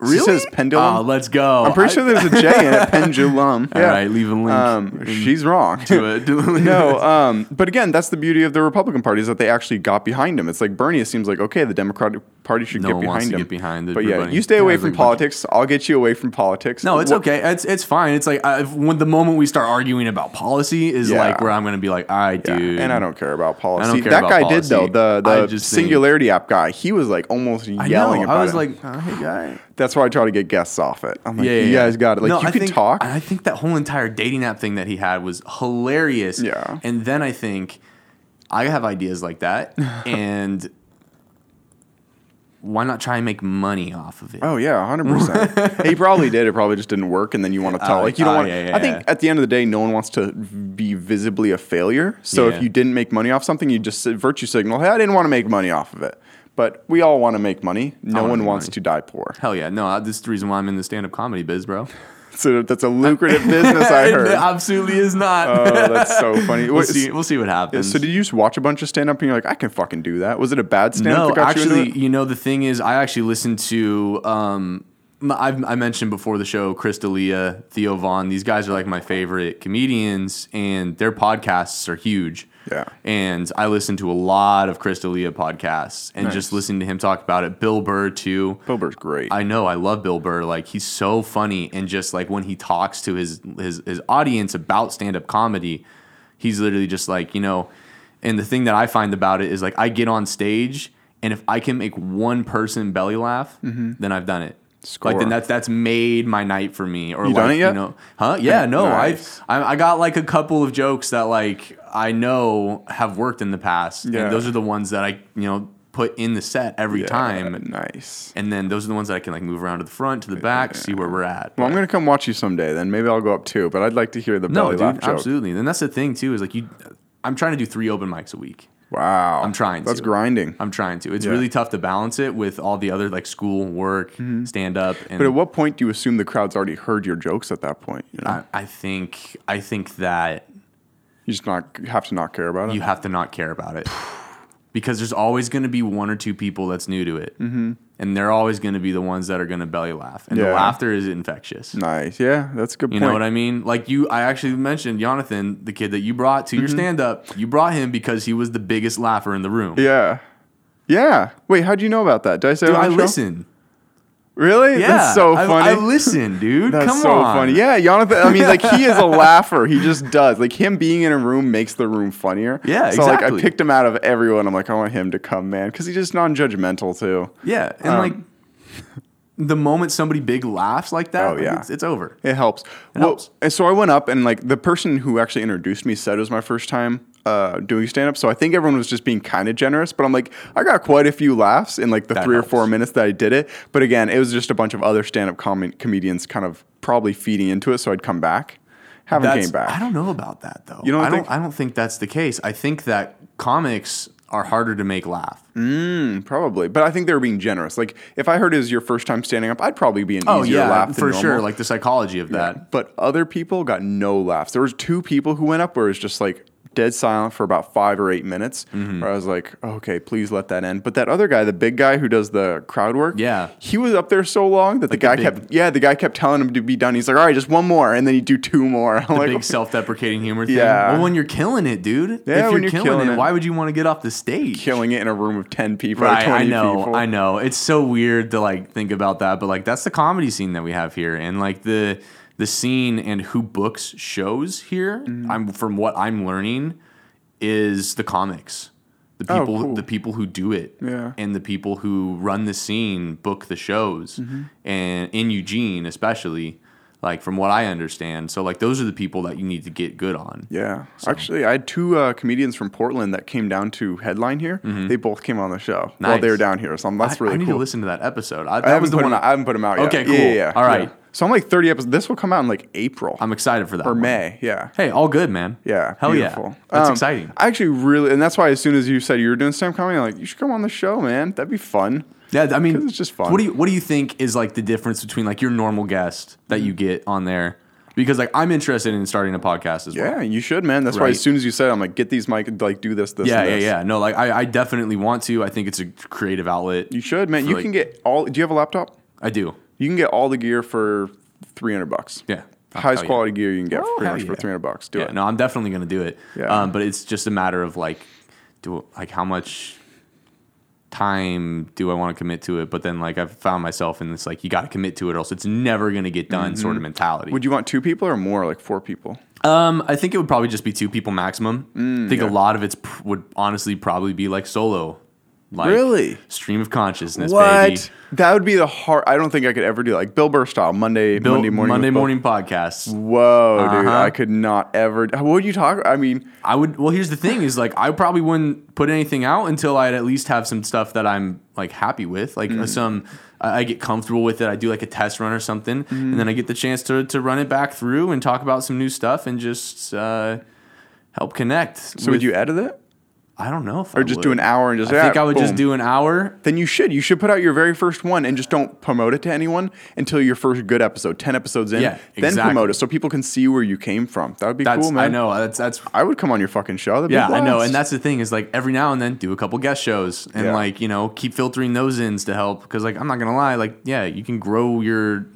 Really? She says pendulum. Oh, let's go. I'm pretty sure there's a J in it. Pendulum. Yeah. All right, leave a link. She's wrong. But again, that's the beauty of the Republican Party is that they actually got behind him. It's like Bernie, it seems like, okay, the Democratic Party should get behind him. But yeah, you stay away from politics. I'll get you away from politics. No, it's okay. It's fine. It's like when the moment we start arguing about policy is like where I'm going to be like, all right, dude. Yeah. And I don't care about policy. That guy did, though. The Singularity app guy, he was like almost yelling about it. I was like, hey, guy. That's why I try to get guests off it. I'm like, you guys got it. Like, no, I think you can talk. I think that whole entire dating app thing that he had was hilarious. Yeah. And then I think I have ideas like that. And why not try and make money off of it? Oh, yeah, 100%. He probably did. It probably just didn't work. And then you want to tell. Like, you don't want I think at the end of the day, no one wants to be visibly a failure. So if you didn't make money off something, you just virtue signal, hey, I didn't want to make money off of it. But we all want to make money. No one wants to die poor. Hell yeah. No, this is the reason why I'm in the stand-up comedy biz, bro. So that's a lucrative business, I heard. It absolutely is not. Oh, that's so funny. We'll see what happens. So did you just watch a bunch of stand-up and you're like, I can fucking do that? Was it a bad stand-up? No, actually, you know, the thing is I actually listened to I mentioned before the show, Chris D'Elia, Theo Vaughn. These guys are like my favorite comedians, and their podcasts are huge. Yeah. And I listen to a lot of Chris D'Elia podcasts and just listening to him talk about it. Bill Burr, too. Bill Burr's great. I know. I love Bill Burr. Like, he's so funny. And just like when he talks to his audience about stand-up comedy, he's literally just like, you know, and the thing that I find about it is like I get on stage and if I can make one person belly laugh, then I've done it. Score. Like then that's made my night for me. Or you like, done it yet? You know, huh? Yeah, no. Nice. I got like a couple of jokes that like I know have worked in the past. Yeah. And those are the ones that I put in the set every time. Nice. And then those are the ones that I can like move around to the front, to the back, see where we're at. Well, I'm gonna come watch you someday. Then maybe I'll go up too. But I'd like to hear the belly laugh joke. Absolutely. And that's the thing too is like I'm trying to do 3 open mics a week. Wow. I'm trying to. That's grinding. I'm trying to. It's really tough to balance it with all the other like school, work, stand up. But at what point do you assume the crowd's already heard your jokes at that point? You know? I think that you just have to not care about it. You have to not care about it. Because there's always going to be one or two people that's new to it. Mm-hmm. And they're always going to be the ones that are going to belly laugh. And the laughter is infectious. Nice. Yeah, that's a good point. You know what I mean? Like I actually mentioned Jonathan, the kid that you brought to your stand-up. You brought him because he was the biggest laugher in the room. Yeah. Yeah. Wait, how'd you know about that? Did I say that? I listen. Really? Yeah. That's so funny. I listen, dude. That's Come so on. Funny. Yeah, Jonathan, I mean, like, he is a laugher. He just does. Like, him being in a room makes the room funnier. Yeah, so, exactly. So, like, I picked him out of everyone. I'm like, I want him to come, man. Because he's just non-judgmental, too. Yeah. And, like, the moment somebody big laughs like that, it's over. It helps. It helps. And so I went up, and, like, the person who actually introduced me said it was my first time doing stand-up, so I think everyone was just being kind of generous, but I'm like, I got quite a few laughs in like the 3 or 4 minutes that I did it, but again, it was just a bunch of other stand-up comedians kind of probably feeding into it, so I'd come back. Haven't came back. I don't know about that, though. I don't think that's the case. I think that comics are harder to make laugh. Probably. But I think they were being generous. Like, if I heard it was your first time standing up, I'd probably be an easier laugh than normal. Oh, yeah, for sure. Like, the psychology of that. Yeah. But other people got no laughs. There was 2 people who went up where it was just like dead silent for about 5 or 8 minutes, where I was like, okay, please let that end. But that other guy, the big guy who does the crowd work, he was up there so long that like the guy kept telling him to be done. He's like, all right, just one more, and then he'd do 2 more. I'm like, big self-deprecating humor thing. Yeah. Well, when you're killing it, dude. Yeah, if you're killing it, why would you want to get off the stage? Killing it in a room of 10 people, right? Or 20 people. I know. It's so weird to like think about that, but like that's the comedy scene that we have here, and like the scene and who books shows here, from what I'm learning, is the comics. The people who do it, and the people who run the scene book the shows, and in Eugene especially, like from what I understand. So like those are the people that you need to get good on. Yeah. So. Actually, I had 2 comedians from Portland that came down to headline here. They both came on the show while they were down here. So that's really cool. I need to listen to that episode. I haven't put them out yet. Okay, cool. Yeah. All right. Yeah. So I'm like 30 episodes. This will come out in like April. I'm excited for that. Or May, yeah. Hey, all good, man. Yeah. Hell beautiful. Yeah. That's exciting. I actually really, and that's why as soon as you said you were doing stand-up comedy, I'm like, you should come on the show, man. That'd be fun. Yeah, I mean, it's just fun. What do you think is like the difference between like your normal guest that you get on there? Because like I'm interested in starting a podcast as well. Yeah, you should, man. That's why as soon as you said it, I'm like, get these mic, like do this, this. Yeah. No, like I definitely want to. I think it's a creative outlet. You should, man. You like, can get all. Do you have a laptop? I do. You can get all the gear for $300. Yeah. Highest quality gear you can get for $300. Do it. No, I'm definitely going to do it. Yeah. But it's just a matter of like, how much time do I want to commit to it? But then like I've found myself in this, like, you got to commit to it or else it's never going to get done sort of mentality. Would you want 2 people or more, like 4 people? I think it would probably just be 2 people maximum. I think a lot of it would honestly probably be like solo. Like, really? Stream of consciousness, baby. That would be the hard... I don't think I could ever do that. Like Bill Burr style, Monday morning podcasts. Whoa, dude. I could not ever... What would you talk... I mean... I would... Well, here's the thing is like, I probably wouldn't put anything out until I'd at least have some stuff that I'm like happy with. Like I get comfortable with it. I do like a test run or something. And then I get the chance to run it back through and talk about some new stuff and just help connect. So would you edit it? I don't know if or I just would. Do an hour and just I think I would boom. Just do an hour. Then you should. You should put out your very first one and just don't promote it to anyone until your first good episode, 10 episodes in. Yeah, then exactly. Promote it so people can see where you came from. That would be cool, man. I know. I would come on your fucking show. That'd be blast. I know. And that's the thing is like every now and then do a couple guest shows and like, you know, keep filtering those ins to help because like I'm not going to lie. Like, yeah, you can grow your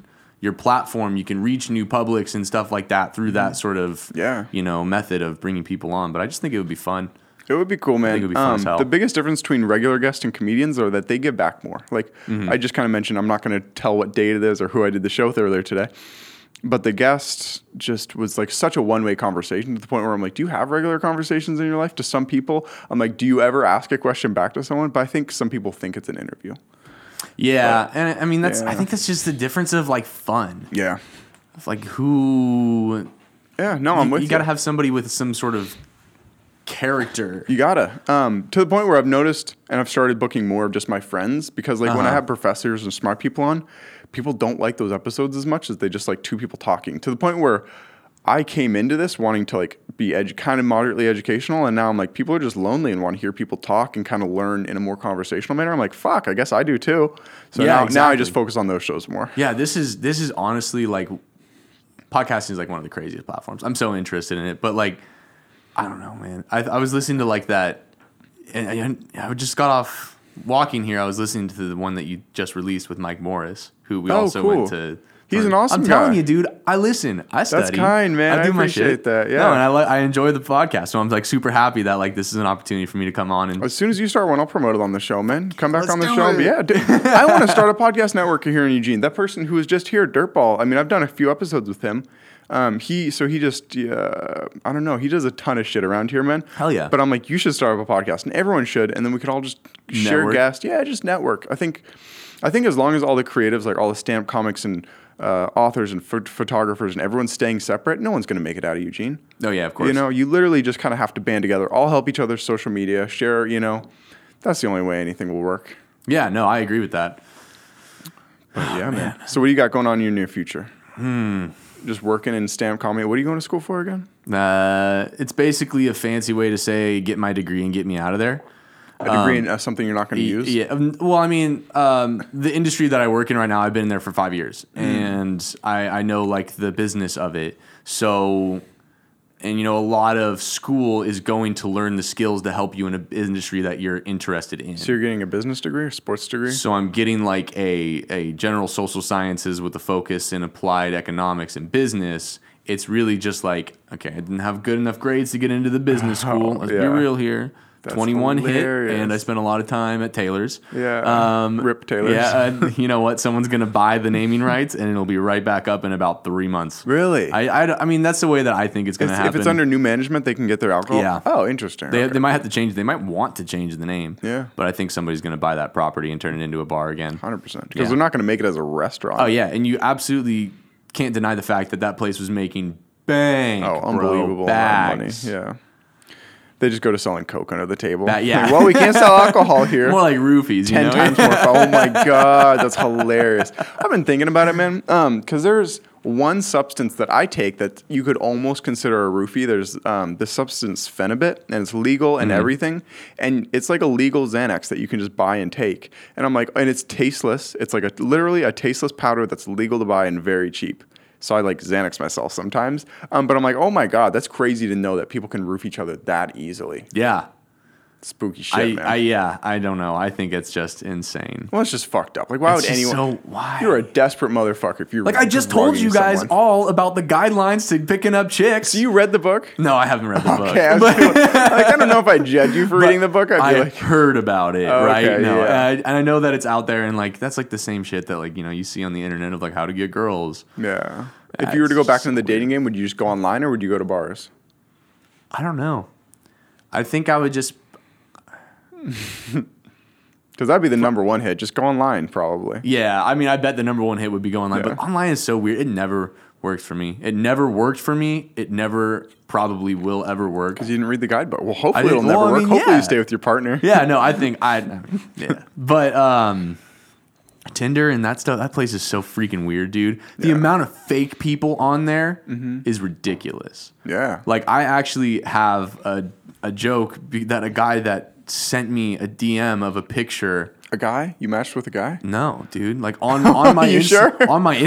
platform, you can reach new publics and stuff like that through that sort of, you know, method of bringing people on. But I just think it would be fun. It would be cool, man. I think it would be fun as hell. The biggest difference between regular guests and comedians are that they give back more. Like I just kind of mentioned, I'm not going to tell what date it is or who I did the show with earlier today. But the guest just was like such a one-way conversation to the point where I'm like, do you have regular conversations in your life? To some people, I'm like, do you ever ask a question back to someone? But I think some people think it's an interview. Yeah. But, and I mean, I think that's just the difference of like fun. Yeah. Of like who. Yeah. No, I'm with you. You got to have somebody with some sort of character. You gotta to the point where I've noticed and I've started booking more of just my friends because like when I have professors and smart people on, people don't like those episodes as much as they just like 2 people talking, to the point where I came into this wanting to like be kind of moderately educational, and now I'm like, people are just lonely and want to hear people talk and kind of learn in a more conversational manner. I'm like, fuck, I guess I do too. So now I just focus on those shows more. Yeah, this is honestly like podcasting is like one of the craziest platforms. I'm so interested in it, but like I don't know, man. I was listening to like that, and I just got off walking here. I was listening to the one that you just released with Mike Morris, who we also went to He's an awesome guy. I'm telling you, dude. I listen. I study. That's kind, man. I do my shit. I appreciate that. Yeah. No, and I enjoy the podcast, so I'm like super happy that like this is an opportunity for me to come on. And as soon as you start one, I'll promote it on the show, man. Come back on the show. Yeah, dude. I want to start a podcast network here in Eugene. That person who was just here, Dirtball. I mean, I've done a few episodes with him. He I don't know. He does a ton of shit around here, man. Hell yeah. But I'm like, you should start up a podcast, and everyone should, and then we could all just share guests. Yeah, just network. I think as long as all the creatives, like all the stamp comics and authors and photographers and everyone's staying separate, no one's going to make it out of Eugene. Oh, yeah, of course. You know, you literally just kind of have to band together, all help each other's social media, share, you know. That's the only way anything will work. Yeah, no, I agree with that. But yeah, man. So what do you got going on in your near future? Just working in stamp comedy. What are you going to school for again? It's basically a fancy way to say get my degree and get me out of there. A degree in something you're not going to use? Yeah. Well, I mean, the industry that I work in right now, I've been in there for 5 years. And I know, like, the business of it. So, and, you know, a lot of school is going to learn the skills to help you in an industry that you're interested in. So you're getting a business degree or sports degree? So I'm getting, like, a general social sciences with a focus in applied economics and business. It's really just like, okay, I didn't have good enough grades to get into the business school. Let's be real here. That's 21 hilarious. Hit, and I spent a lot of time at Taylor's. Yeah, Rip Taylor's. Yeah, you know what? Someone's going to buy the naming rights, and it'll be right back up in about 3 months. Really? I mean, that's the way that I think it's going to happen. If it's under new management, they can get their alcohol? Yeah. Oh, interesting. They might have to change. They might want to change the name. Yeah. But I think somebody's going to buy that property and turn it into a bar again. 100%. Because they're not going to make it as a restaurant. Oh, yeah. And you absolutely can't deny the fact that that place was making bank, unbelievable bags. Money. Yeah. They just go to selling coke under the table. Like, well, we can't sell alcohol here. More like roofies, you know? 10 times more. Oh, my God. That's hilarious. I've been thinking about it, man, because there's one substance that I take that you could almost consider a roofie. There's the substance phenibut, and it's legal and everything. And it's like a legal Xanax that you can just buy and take. And I'm like, and it's tasteless. It's like literally a tasteless powder that's legal to buy and very cheap. So I like Xanax myself sometimes. But I'm like, oh my God, that's crazy to know that people can roof each other that easily. Yeah. Spooky shit, man. I don't know. I think it's just insane. Well, it's just fucked up. Like, why would anyone? So why? You're a desperate motherfucker if you're. Like, I just told you guys all about the guidelines to picking up chicks. So you read the book? No, I haven't read the book. Okay, I don't know if I judge you for reading the book. I like, heard about it, right? Okay, no, yeah. And I know that it's out there, and like that's like the same shit that like you know you see on the internet of like how to get girls. Yeah. If you were to go back into the dating game, would you just go online or would you go to bars? I don't know. I think I would just. Because that'd be the number one hit. Just go online, probably. Yeah, I mean, I bet the number one hit would be go online. Yeah. But online is so weird. It never works for me. It never worked for me. It never probably will ever work. Because you didn't read the guidebook. Well, hopefully it'll never work. I mean, hopefully you stay with your partner. Yeah, no, I think yeah. But Tinder and that stuff, that place is so freaking weird, dude. The amount of fake people on there is ridiculous. Yeah. Like, I actually have a joke that a guy that sent me a DM of a picture. A guy? You matched with a guy? No, dude. Like on my Instagram.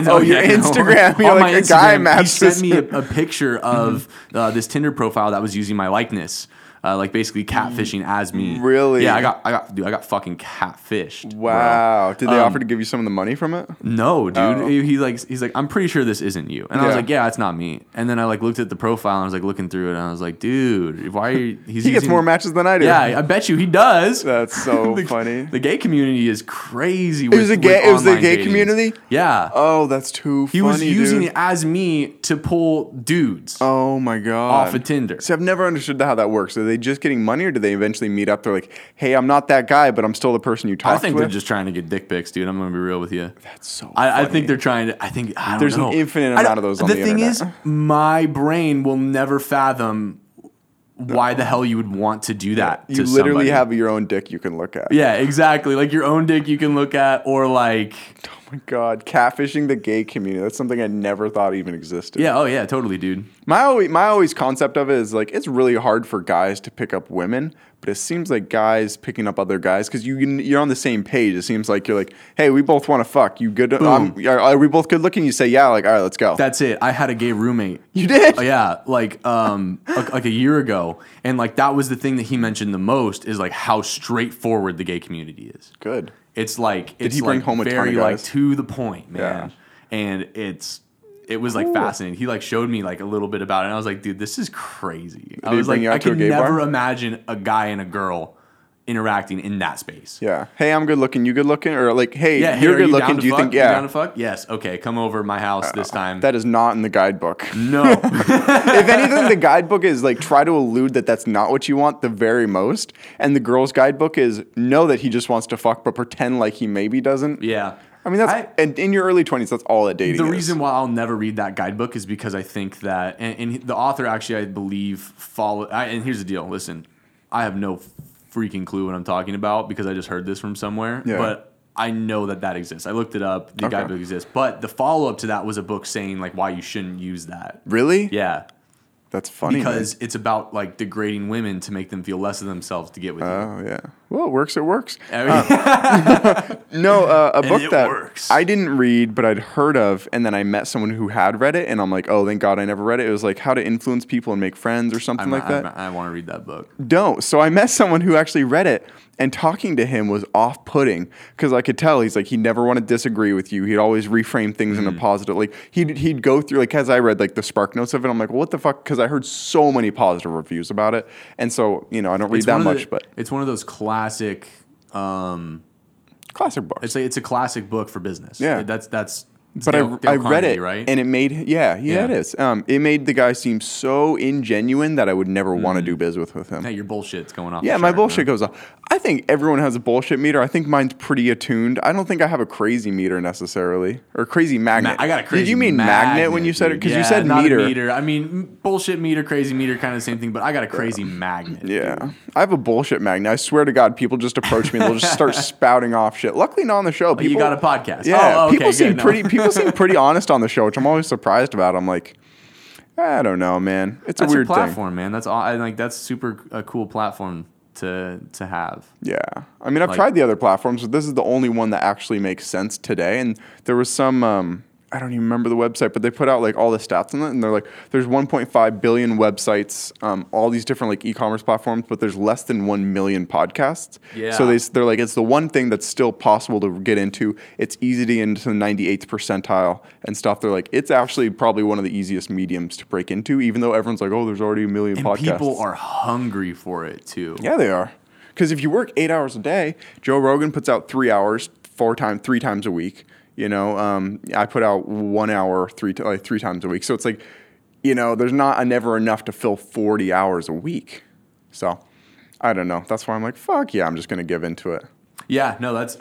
Oh, your Instagram. You're like a guy matched. He sent me a picture of this Tinder profile that was using my likeness, like basically catfishing as me. Really? Yeah, I got fucking catfished. Wow. Bro. Did they offer to give you some of the money from it? No, dude. Oh. He's like, I'm pretty sure this isn't you. And I was like, yeah, it's not me. And then I like looked at the profile and I was like looking through it and I was like, dude, why are you, he gets more matches than I do. Yeah, I bet you he does. That's so funny. The gay community is crazy. It was the gay community? Yeah. Oh, that's too funny. He was using it as me to pull dudes. Oh my God. Off of Tinder. See, I've never understood how that works. Are they just getting money or do they eventually meet up? They're like, hey, I'm not that guy, but I'm still the person you talked with. I think they're just trying to get dick pics, dude. I'm going to be real with you. That's so funny. I think they're trying to, there's an infinite amount of those on the internet. The thing is, my brain will never fathom why the hell you would want to do that to somebody. You literally have your own dick you can look at. Yeah, exactly. Like your own dick you can look at or like... Oh my God, catfishing the gay community. That's something I never thought even existed. Yeah, oh yeah, totally, dude. My always concept of it is like it's really hard for guys to pick up women, but it seems like guys picking up other guys because you're on the same page. It seems like you're like, hey, we both want to fuck. You good? Are we both good looking? You say yeah, like all right, let's go. That's it. I had a gay roommate. You did? Oh, yeah, like like a year ago, and like that was the thing that he mentioned the most is like how straightforward the gay community is. Good. It's like it's did he bring home a ton of guys? Like to the point, man. Yeah. and it was like fascinating. He like showed me like a little bit about it, and I was like, dude, this is crazy. I was like, I could never imagine a guy and a girl interacting in that space. Yeah. Hey, I'm good looking. You good looking? Or like, hey, you're good looking. Do you think, yeah. You down to fuck? Yes. Okay. Come over my house this time. That is not in the guidebook. No. If anything, the guidebook is like, try to allude that that's not what you want the very most. And the girl's guidebook is know that he just wants to fuck, but pretend like he maybe doesn't. Yeah. I mean, and in your early 20s, that's all that dating is. The reason why I'll never read that guidebook is because I think that, and the author actually, I believe, and here's the deal. Listen, I have no freaking clue what I'm talking about because I just heard this from somewhere, but I know that exists. I looked it up. The guidebook exists. But the follow-up to that was a book saying like why you shouldn't use that. Really? Yeah. That's funny. Because it's about like degrading women to make them feel less of themselves to get with you. Oh, yeah. Well, it works. I mean, a book that works. I didn't read, but I'd heard of, and then I met someone who had read it, and I'm like, oh, thank God I never read it. It was like How to Influence People and Make Friends or something like that. I want to read that book. Don't. So I met someone who actually read it, and talking to him was off-putting because I could tell he's like, he never want to disagree with you. He'd always reframe things in a positive. Like he'd go through, like as I read like the spark notes of it, I'm like, well, what the fuck? Because I heard so many positive reviews about it. And so, you know, I don't read that much, but it's one of those classic books. It's a classic book for business. Yeah. That's but Dale Carnegie, I read it, right? And it made, it is. It made the guy seem so ingenuine that I would never want to do biz with him. Hey, your bullshit's going off. Yeah, my bullshit goes off. I think everyone has a bullshit meter. I think mine's pretty attuned. I don't think I have a crazy meter necessarily, or crazy magnet. I got a crazy magnet. Did you mean magnet when you said it? Because you said meter. I mean, bullshit meter, crazy meter, kind of the same thing, but I got a crazy magnet. Yeah. Dude. I have a bullshit magnet. I swear to God, people just approach me and they'll just start spouting off shit. Luckily, not on the show. People, you got a podcast. Yeah. Oh, okay, people seem pretty honest on the show, which I'm always surprised about. I'm like, I don't know, man. That's a weird platform, thing. Man. That's all. I like. That's super a cool platform to have. Yeah, I mean, I've tried the other platforms, but this is the only one that actually makes sense today. And there was some. I don't even remember the website, but they put out like all the stats on it, and they're like, there's 1.5 billion websites, all these different like e-commerce platforms, but there's less than 1 million podcasts. Yeah. So they're like, it's the one thing that's still possible to get into. It's easy to get into the 98th percentile and stuff. They're like, it's actually probably one of the easiest mediums to break into, even though everyone's like, oh, there's already a million podcasts. People are hungry for it too. Yeah, they are. Because if you work 8 hours a day, Joe Rogan puts out 3 hours, three times a week. You know, I put out 1 hour three times a week. So it's like, you know, there's never enough to fill 40 hours a week. So I don't know. That's why I'm like, fuck yeah, I'm just going to give into it. Yeah, no, it's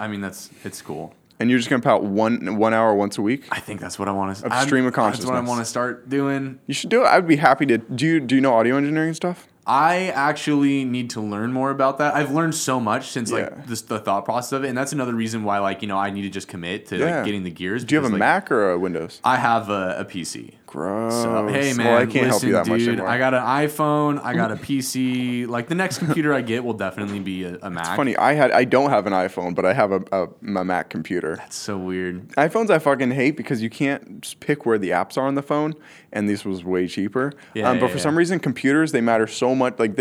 cool. And you're just going to put out one hour once a week? I think that's what I want to... Stream of consciousness. That's what I want to start doing. You should do it. I'd be happy to... Do you know audio engineering stuff? I actually need to learn more about that. I've learned so much since the thought process of it, and that's another reason why I need to just commit to getting the gears. Do you have a Mac or a Windows? I have a PC. Gross. So, hey man, I can't help you that much anymore. I got an iPhone, I got a PC. Like the next computer I get will definitely be a Mac. It's funny. I don't have an iPhone, but I have a Mac computer. That's so weird. iPhones I fucking hate because you can't just pick where the apps are on the phone, and this was way cheaper. Yeah, but for some reason, computers they matter so much. Like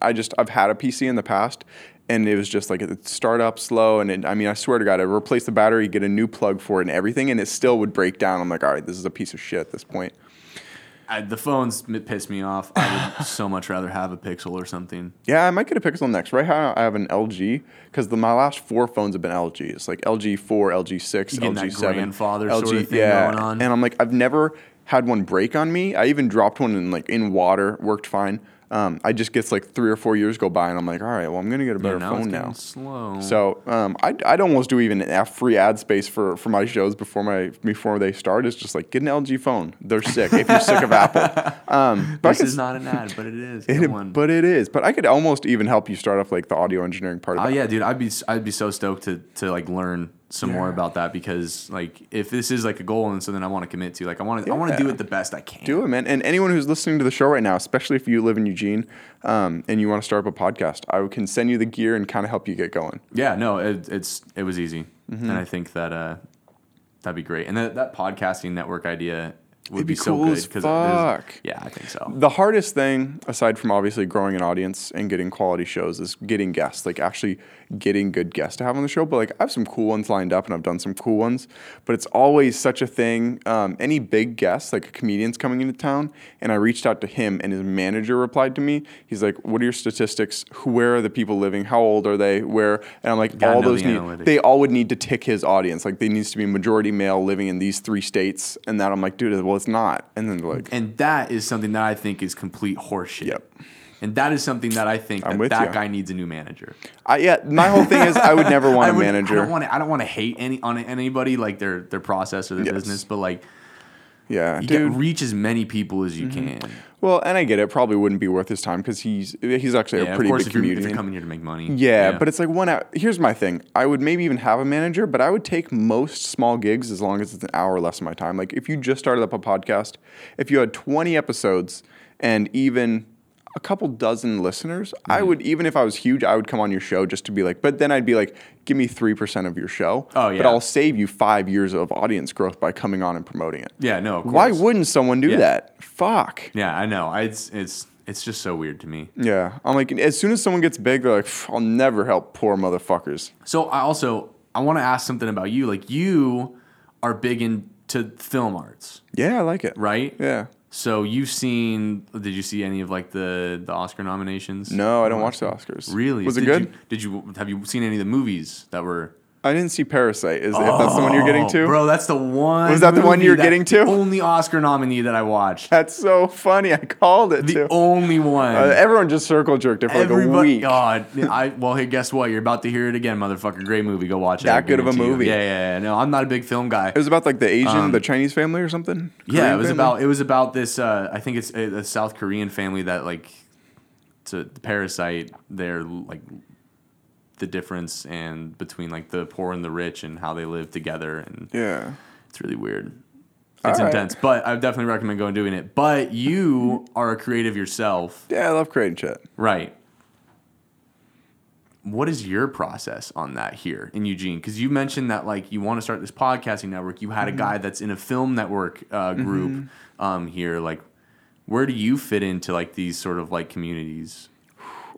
I've had a PC in the past, and it was just like it start up slow, and I swear to God, I replaced the battery, get a new plug for it, and everything, and it still would break down. I'm like, all right, this is a piece of shit at this point. The phones piss me off. I would so much rather have a Pixel or something. Yeah, I might get a Pixel next. Right now, I have an LG because my last four phones have been LG. It's like LG 4, LG 6, LG 7, that grandfather LG sort of thing going on. And I'm like, I've never had one break on me. I even dropped one in water, worked fine. I just gets like 3 or 4 years go by, and I'm like, all right, well, I'm going to get a better phone now. Slow. So I'd almost do even a free ad space for my shows before they start. It's just like, get an LG phone. They're sick if you're sick of Apple. This is not an ad, but it is. But it is. But I could almost even help you start off like the audio engineering part of it. Oh, yeah, dude. I'd be so stoked to like learn some more about that because like if this is like a goal and something I want to commit to, like I want to do it the best I can. Do it, man. And anyone who's listening to the show right now, especially if you live in Eugene and you want to start up a podcast, I can send you the gear and kind of help you get going. Yeah, no, it was easy, and I think that'd be great. And that podcasting network idea would be so good. Fuck. Yeah, I think so. The hardest thing, aside from obviously growing an audience and getting quality shows, is getting guests, like actually getting good guests to have on the show. But like, I have some cool ones lined up and I've done some cool ones, but it's always such a thing. Any big guest, like a comedian's coming into town, and I reached out to him and his manager replied to me. He's like, what are your statistics? Where are the people living? How old are they? Where? And I'm like, all those need, they all would need to tick his audience. Like, there needs to be a majority male living in these 3 states. And that I'm like, dude, well, it's not. And then like, and that is something that I think is complete horseshit. Yep. And that is something that I think that guy needs a new manager. Yeah, my whole thing is I would never want a manager. I don't want to hate anybody, like their process or their business, but like, yeah, you can reach as many people as you can. Well, and I get it. Probably wouldn't be worth his time because he's actually a pretty big comedian. If you're coming here to make money. Yeah, but it's like here's my thing. I would maybe even have a manager, but I would take most small gigs as long as it's an hour less of my time. Like if you just started up a podcast, if you had 20 episodes and even a couple dozen listeners, I would, even if I was huge, I would come on your show just to be like, but then I'd be like, give me 3% of your show. Oh, yeah. But I'll save you 5 years of audience growth by coming on and promoting it. Yeah, no, of course. Why wouldn't someone do that? Fuck. Yeah, I know. It's just so weird to me. Yeah. I'm like, as soon as someone gets big, they're like, I'll never help poor motherfuckers. So I want to ask something about you. Like, you are big into film arts. Yeah, I like it. Right? Yeah. So did you see any of like the Oscar nominations? No, I don't watch the Oscars. Really? Was it good? Have you seen any of the movies that were? I didn't see Parasite. If that's the one you're getting to? Bro, that's the one. Was that the one you're getting to? The only Oscar nominee that I watched. That's so funny. I called it, the only one. Everyone just circle jerked it for like a week. God. Well, hey, guess what? You're about to hear it again, motherfucker. Great movie. Go watch it. That good of a movie. Yeah. No, I'm not a big film guy. It was about like the Asian, the Chinese family or something? Korean it was family? It was about this, I think it's a South Korean family that like, to the Parasite, they're like, the difference and between like the poor and the rich and how they live together, and it's really weird. It's intense, but I definitely recommend going and doing it. But you are a creative yourself. Yeah, I love creating shit. Right. What is your process on that here in Eugene? Because you mentioned that like you want to start this podcasting network. You had a guy that's in a film network group here. Like, where do you fit into like these sort of like communities?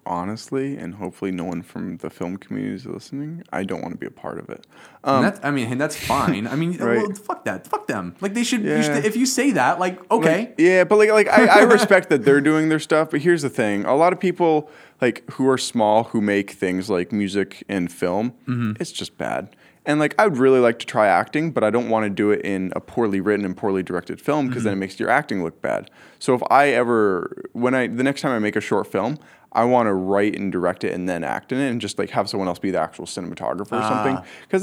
Honestly, and hopefully no one from the film community is listening, I don't want to be a part of it. And that's fine. I mean, right. Well, fuck that. Fuck them. Like, they should, if you say that, like, okay. Like, yeah, but like I respect that they're doing their stuff, but here's the thing. A lot of people, like, who are small, who make things like music and film, it's just bad. And like, I would really like to try acting, but I don't want to do it in a poorly written and poorly directed film because then it makes your acting look bad. So if I ever, the next time I make a short film, I want to write and direct it and then act in it and just like have someone else be the actual cinematographer or something. Because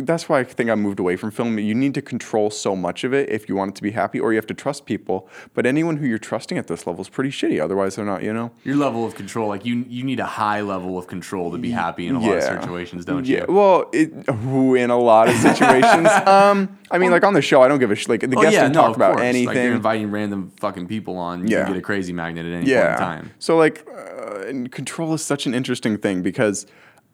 that's why I think I moved away from film. You need to control so much of it if you want it to be happy, or you have to trust people. But anyone who you're trusting at this level is pretty shitty. Otherwise, they're not, Your level of control, like you need a high level of control to be happy in a lot of situations, don't you? Yeah, well, in a lot of situations. I mean, like on the show, I don't give a shit. Like the guests can talk about anything. Like, you're inviting random fucking people on. You can get a crazy magnet at any point in time. So like, control is such an interesting thing because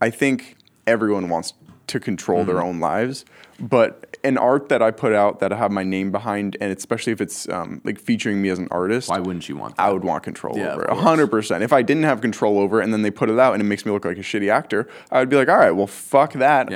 I think everyone wants to control their own lives. But an art that I put out that I have my name behind, and especially if it's like featuring me as an artist. Why wouldn't you want that? I would want control over it, 100%. If I didn't have control over it and then they put it out and it makes me look like a shitty actor, I would be like, all right, well, fuck that,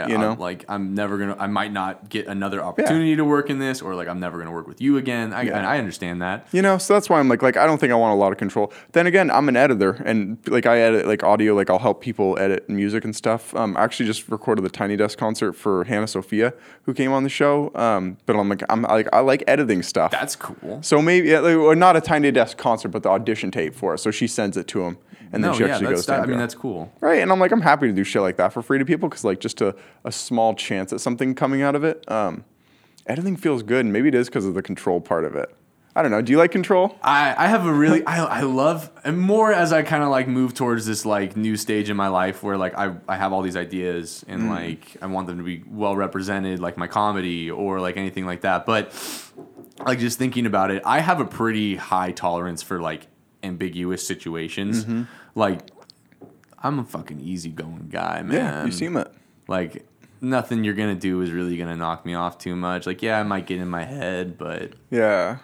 I'm never going to – I might not get another opportunity to work in this, or like I'm never going to work with you again. And I understand that. So that's why I'm like I don't think I want a lot of control. Then again, I'm an editor, and like I edit like audio, like I'll help people edit music and stuff. I actually just recorded the Tiny Desk concert for Hannah Sophia, who came on the show, but I like editing stuff. That's cool. So maybe or not a Tiny Desk concert, but the audition tape for it. So she sends it to him, and then she actually goes. I mean, that's cool, right? And I'm like, I'm happy to do shit like that for free to people because like just a small chance at something coming out of it. Editing feels good, and maybe it is because of the control part of it. I don't know. Do you like control? I have a really I love, and more as I kind of like move towards this like new stage in my life where like I have all these ideas and like I want them to be well represented, like my comedy or like anything like that. But like just thinking about it, I have a pretty high tolerance for like ambiguous situations. Like I'm a fucking easygoing guy, man. Yeah, you seem it. Like nothing you're going to do is really going to knock me off too much. Like, yeah, I might get in my head, but... Yeah.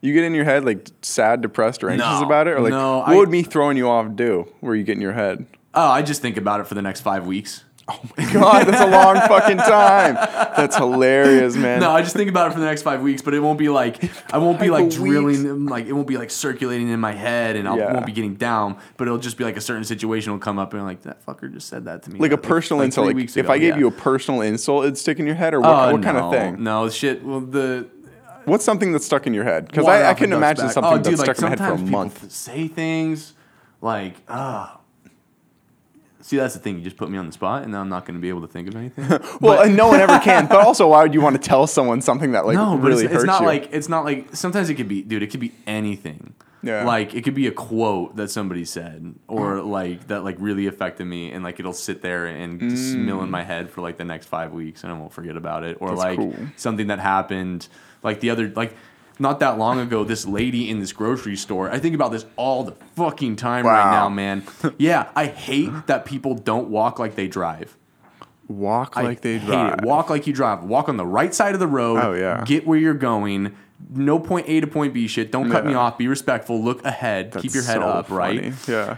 You get in your head, like, sad, depressed, or anxious about it? Or, like, what would me throwing you off do where you get in your head? Oh, I just think about it for the next 5 weeks. Oh, my God, that's a long fucking time. That's hilarious, man. No, I just think about it for the next 5 weeks, but it won't be like, I won't be like drilling, like it won't be like circulating in my head and I won't be getting down, but it'll just be like a certain situation will come up and I'm like, that fucker just said that to me. Like a personal insult. Like if I gave you a personal insult, it'd stick in your head or what kind of thing? No, shit. Well, what's something that's stuck in your head? Because I couldn't imagine something that's stuck in my head for a month. Sometimes people say things like, see, that's the thing. You just put me on the spot, and now I'm not going to be able to think of anything. And no one ever can. But also, why would you want to tell someone something that really hurts you? It's not like sometimes it could be, dude. It could be anything. Yeah. Like it could be a quote that somebody said, or like that like really affected me, and like it'll sit there and just mill in my head for like the next 5 weeks, and I won't forget about it. Or that's like something that happened, like the other like. Not that long ago, this lady in this grocery store, I think about this all the fucking time right now, man. Yeah, I hate that people don't walk like they drive. Walk like you drive. Walk on the right side of the road. Oh, yeah. Get where you're going. No point A to point B shit. Don't cut me off. Be respectful. Look ahead. That's keep your head up, funny. Right? Yeah.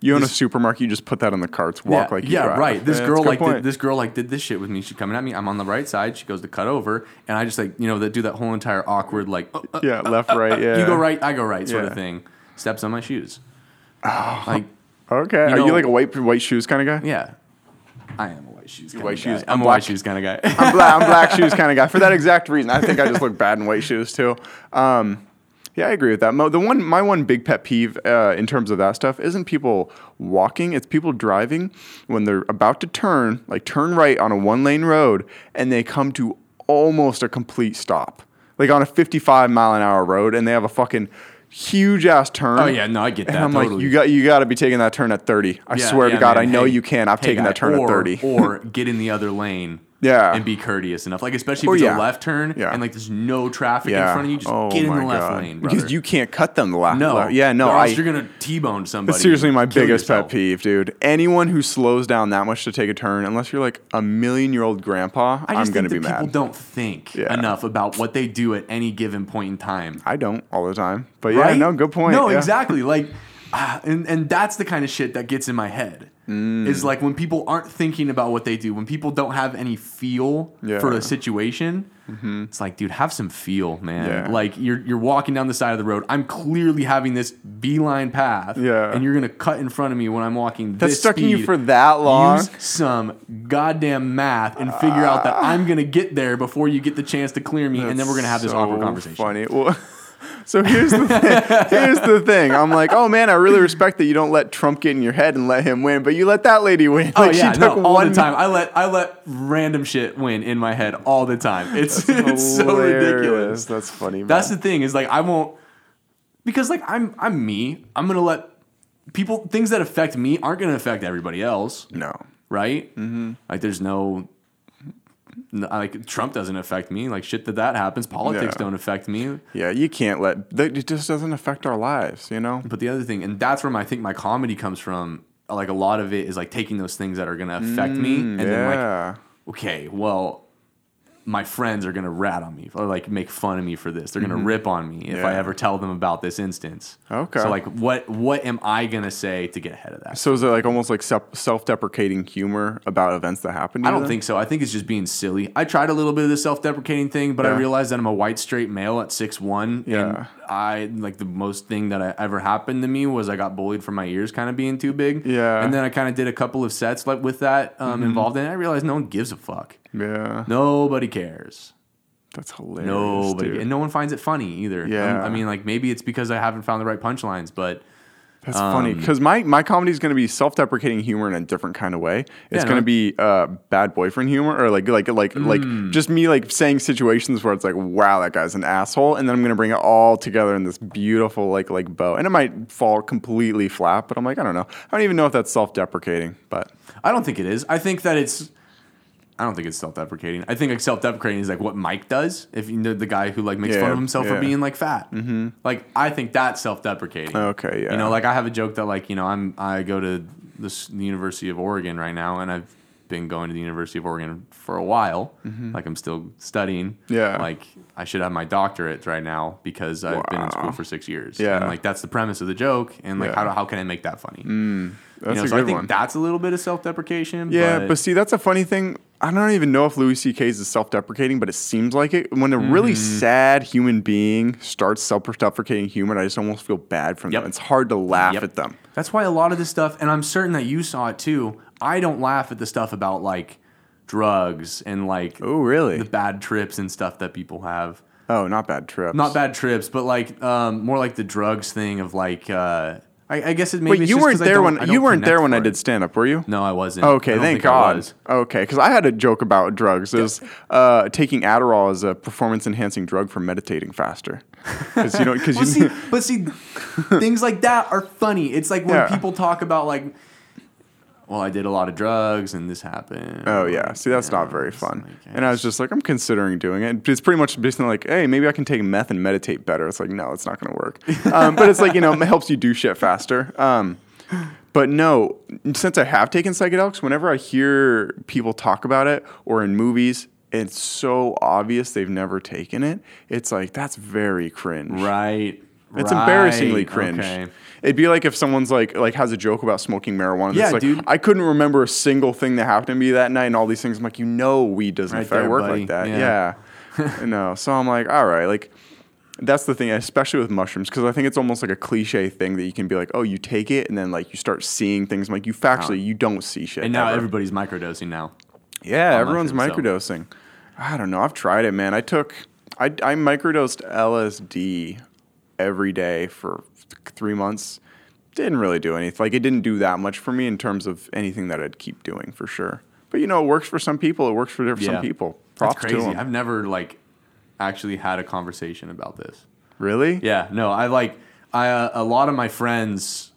You own a supermarket, you just put that on the carts, walk like you drive. Yeah, right. This girl did this shit with me. She's coming at me. I'm on the right side. She goes to cut over. And I just like, you know, do that whole entire awkward like. Left, right, yeah. You go right, I go right sort of thing. Steps on my shoes. Oh, like, okay. You know, are you like a white shoes kind of guy? Yeah. I am a white shoes kind of guy. I'm a white shoes kind of guy. I'm black shoes kind of guy. For that exact reason. I think I just look bad in white shoes too. Yeah, I agree with that. My one big pet peeve in terms of that stuff isn't people walking. It's people driving when they're about to turn right on a one-lane road, and they come to almost a complete stop, like on a 55-mile-an-hour road, and they have a fucking huge-ass turn. Oh, yeah, no, I get that. And I'm like, you got to be taking that turn at 30. I swear to God, I know you can. I've taken that turn at 30. Or get in the other lane. Yeah. And be courteous enough. Like, especially if it's a left turn and, like, there's no traffic in front of you, just get in the left lane, brother. Because you can't cut them the left. No. Yeah, no. Or else you're going to T-bone somebody. That's seriously my biggest pet peeve, dude. Anyone who slows down that much to take a turn, unless you're, like, a million-year-old grandpa, I'm going to be mad. People don't think enough about what they do at any given point in time. I don't all the time. But, yeah, right? No, good point. No, exactly. Like, and that's the kind of shit that gets in my head. Is like when people aren't thinking about what they do, when people don't have any feel for a situation, it's like, dude, have some feel, man. Yeah. Like you're walking down the side of the road. I'm clearly having this beeline path, and you're gonna cut in front of me when I'm walking. That's this stuck speed. In you for that long. Use some goddamn math and figure out that I'm gonna get there before you get the chance to clear me, and then we're gonna have this awkward conversation. Funny. Well, so here's the thing. I'm like, oh, man, I really respect that you don't let Trump get in your head and let him win, but you let that lady win. Oh, like, yeah, she took all the time. I let random shit win in my head all the time. It's so ridiculous. That's funny, man. That's the thing is, like, I won't – because, like, I'm me. I'm going to let people – things that affect me aren't going to affect everybody else. No. Right? Mm-hmm. Like, there's no – like Trump doesn't affect me. Like shit that happens. Politics don't affect me. Yeah, you can't it just doesn't affect our lives, you know? But the other thing, and that's where I think my comedy comes from, like a lot of it is like taking those things that are going to affect me and then like, okay, well, my friends are going to rat on me or like make fun of me for this. They're going to rip on me if I ever tell them about this instance. Okay. So like what am I going to say to get ahead of that? So is it like almost like self-deprecating humor about events that happen to you? I don't think so. I think it's just being silly. I tried a little bit of the self-deprecating thing, but I realized that I'm a white straight male at 6'1". Yeah. And I like the most thing that ever happened to me was I got bullied for my ears kind of being too big. Yeah. And then I kind of did a couple of sets like with that involved in it. I realized no one gives a fuck. Yeah. Nobody cares. That's hilarious. Nobody, dude. And no one finds it funny either. Yeah. I mean, like maybe it's because I haven't found the right punchlines, but that's funny because my comedy is going to be self-deprecating humor in a different kind of way. It's going to be bad boyfriend humor or like just me like saying situations where it's like, wow, that guy's an asshole, and then I'm going to bring it all together in this beautiful like bow, and it might fall completely flat. But I'm like, I don't know. I don't even know if that's self-deprecating, but I don't think it is. I don't think it's self-deprecating. I think like self-deprecating is like what Mike does. If you know the guy who like makes fun of himself for being like fat, like I think that's self-deprecating. Okay, yeah. You know, like I have a joke that like you know I go to the University of Oregon right now, and I've been going to the University of Oregon for a while. Mm-hmm. Like, I'm still studying. Yeah. Like, I should have my doctorate right now because I've been in school for 6 years. Yeah. And, like, that's the premise of the joke. And, like, how can I make that funny? That's a good one. I think that's a little bit of self-deprecation. Yeah, but see, that's a funny thing. I don't even know if Louis C.K.'s is self-deprecating, but it seems like it. When a really sad human being starts self-deprecating humor, I just almost feel bad for them. It's hard to laugh at them. That's why a lot of this stuff, and I'm certain that you saw it too, I don't laugh at the stuff about like drugs and like the bad trips and stuff that people have. Oh, not bad trips. Not bad trips, but like more like the drugs thing of like... I guess it maybe. Wait, you weren't there when I did stand up, were you? No, I wasn't. Okay, thank God. Okay, because I had a joke about drugs. It was taking Adderall as a performance enhancing drug for meditating faster. Because you don't. Because things like that are funny. It's like when people talk about like, well, I did a lot of drugs and this happened. Oh yeah, see that's not very fun. Like, and I was just like, I'm considering doing it. It's pretty much basically like, hey, maybe I can take meth and meditate better. It's like, no, it's not going to work. But it's like, you know, it helps you do shit faster. But no, since I have taken psychedelics, whenever I hear people talk about it or in movies, it's so obvious they've never taken it. It's like that's very cringe. Right. It's embarrassingly cringe. Okay. It'd be like if someone's like has a joke about smoking marijuana. Yeah, it's like, dude. I couldn't remember a single thing that happened to me that night and all these things. I'm like, you know, weed doesn't work like that. Yeah. No. So I'm like, all right. Like, that's the thing, especially with mushrooms, because I think it's almost like a cliche thing that you can be like, oh, you take it and then like you start seeing things. I'm like, you you don't see shit. And now everybody's microdosing now. Yeah, everyone's microdosing. So. I don't know. I've tried it, man. I microdosed LSD every day for 3 months. Didn't really do anything. Like, it didn't do that much for me in terms of anything that I'd keep doing for sure. But, you know, it works for some people. It works for some people. Props to them. I've never, like, actually had a conversation about this. Really? Yeah. No, I a lot of my friends,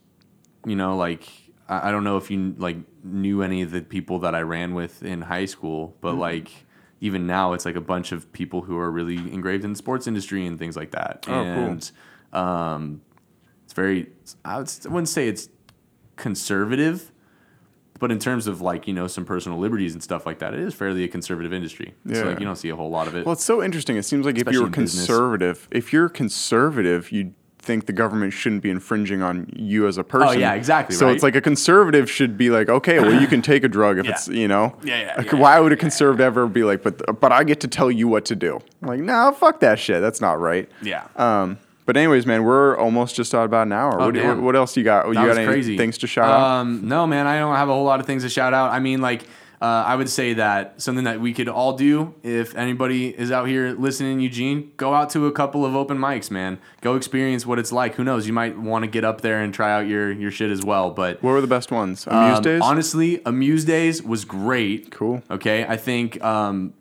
you know, like, I don't know if you, like, knew any of the people that I ran with in high school, but, like... Even now, it's like a bunch of people who are really engraved in the sports industry and things like that. Oh, and, cool. It's very, I wouldn't say it's conservative, but in terms of like, you know, some personal liberties and stuff like that, it is fairly a conservative industry. Yeah. So like, you don't see a whole lot of it. Well, it's so interesting. It seems like if you're conservative, you'd think the government shouldn't be infringing on you as a person. Oh, yeah, exactly. So it's like a conservative should be like, okay, well, you can take a drug if it's, you know. Why would a conservative ever be like, but I get to tell you what to do? I'm like, no, fuck that shit. That's not right. Yeah. But anyways, man, we're almost just out about an hour. Oh, what else you got? You got any things to shout out? No, man, I don't have a whole lot of things to shout out. I mean, like, I would say that something that we could all do, if anybody is out here listening in Eugene, go out to a couple of open mics, man. Go experience what it's like. Who knows? You might want to get up there and try out your shit as well. But what were the best ones? Amuse Days? Honestly, Amuse Days was great. Cool. Okay. I think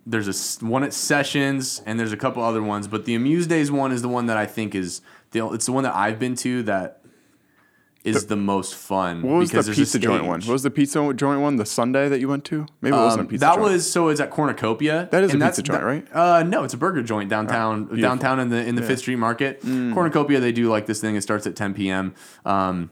there's one at Sessions and there's a couple other ones. But the Amuse Days one is the one that I think is it's the one that I've been to that is the most fun. What was the pizza joint one? What was the pizza joint one? The Sunday that you went to? Maybe it wasn't a pizza joint. That was, so it's at Cornucopia. That is a pizza joint, right? No, it's a burger joint downtown in the 5th Street Market. Mm. Cornucopia, they do like this thing. It starts at 10 p.m. Why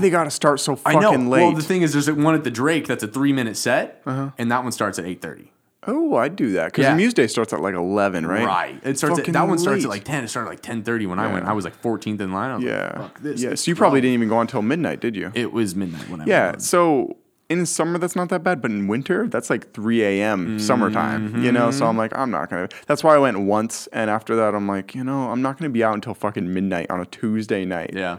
they got to start so fucking late? Well, the thing is, there's one at the Drake that's a 3-minute set, and that one starts at 8:30. Oh, I'd do that because Amuse Day starts at like 11, right? Right. It starts one starts at like 10. It started at like 10:30 when I went. I was like 14th in line. I was like, fuck this. Yeah. So you probably didn't even go on until midnight, did you? It was midnight when I went. Yeah. So in summer that's not that bad, but in winter that's like 3 a.m. summertime. You know. So I'm like, I'm not gonna. That's why I went once, and after that I'm like, you know, I'm not gonna be out until fucking midnight on a Tuesday night. Yeah.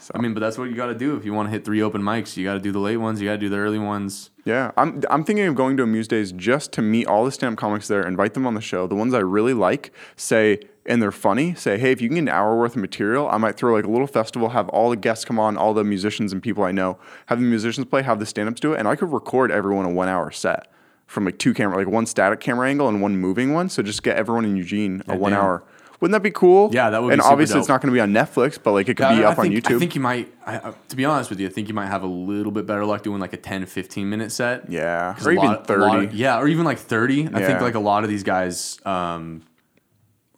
So. I mean, but that's what you got to do if you want to hit 3 open mics. You got to do the late ones. You got to do the early ones. Yeah, I'm thinking of going to Amuse Days just to meet all the stand-up comics there, invite them on the show. The ones I really like, they're funny, say, hey, if you can get an hour worth of material, I might throw like a little festival, have all the guests come on, all the musicians and people I know, have the musicians play, have the stand-ups do it, and I could record everyone a 1-hour set from like one static camera angle and one moving one. So just get everyone in Eugene a 1-hour. Wouldn't that be cool? Yeah, that would be super dope. And obviously it's not going to be on Netflix, but like it could be up on YouTube. I think you might, to be honest with you, I think you might have a little bit better luck doing like a 10, 15-minute set. Yeah. Or even 30. Yeah, or even like 30. I think like a lot of these guys aren't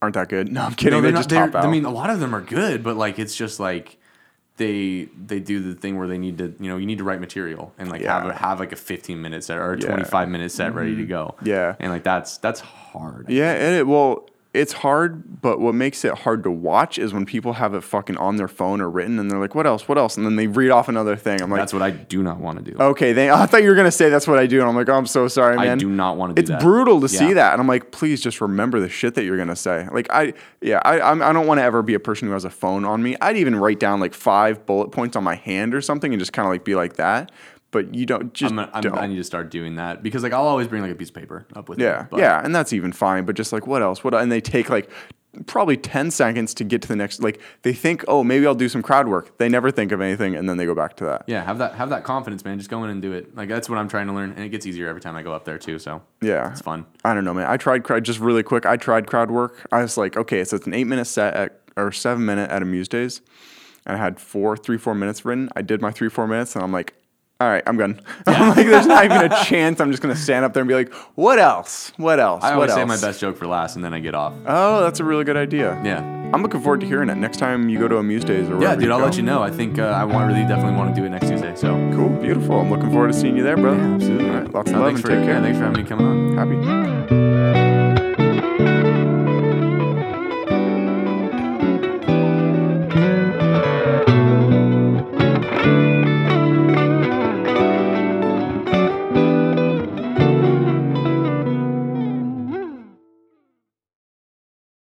that good. No, I'm kidding. They just top out. I mean, a lot of them are good, but like it's just like they do the thing where they need to, you know, you need to write material and like have like a 15-minute set or a 25-minute set ready to go. Yeah. And like that's hard. Yeah, and it's hard, but what makes it hard to watch is when people have it fucking on their phone or written and they're like, what else? What else? And then they read off another thing. I'm like, that's what I do not want to do. Okay. I thought you were going to say that's what I do. And I'm like, oh, I'm so sorry, man. I do not want to do that. It's brutal to see that. And I'm like, please just remember the shit that you're going to say. Like I don't want to ever be a person who has a phone on me. I'd even write down like 5 bullet points on my hand or something and just kind of like be like that. But you don't just. I need to start doing that because like I'll always bring like a piece of paper up with me. But. Yeah, and that's even fine. But just like what else? What? And they take like probably 10 seconds to get to the next. Like they think, oh, maybe I'll do some crowd work. They never think of anything, and then they go back to that. Yeah, have that confidence, man. Just go in and do it. Like that's what I'm trying to learn, and it gets easier every time I go up there too. So yeah, it's fun. I don't know, man. I tried crowd just really quick. I tried crowd work. I was like, okay, so it's an 8-minute set or 7-minute at Amuse Days, and I had 3-4 minutes written. I did my 3-4 minutes, and I'm like. All right, I'm done. Yeah. I'm like, there's not even a chance. I'm just going to stand up there and be like, what else? What else? I always say my best joke for last, and then I get off. Oh, that's a really good idea. Yeah. I'm looking forward to hearing it next time you go to Amuse Days or whatever. Yeah, dude, I'll let you know. I think I definitely want to do it next Tuesday. So cool, beautiful. I'm looking forward to seeing you there, brother. Yeah, absolutely. All right, lots of love and take care. Yeah, thanks for having me coming on. Happy.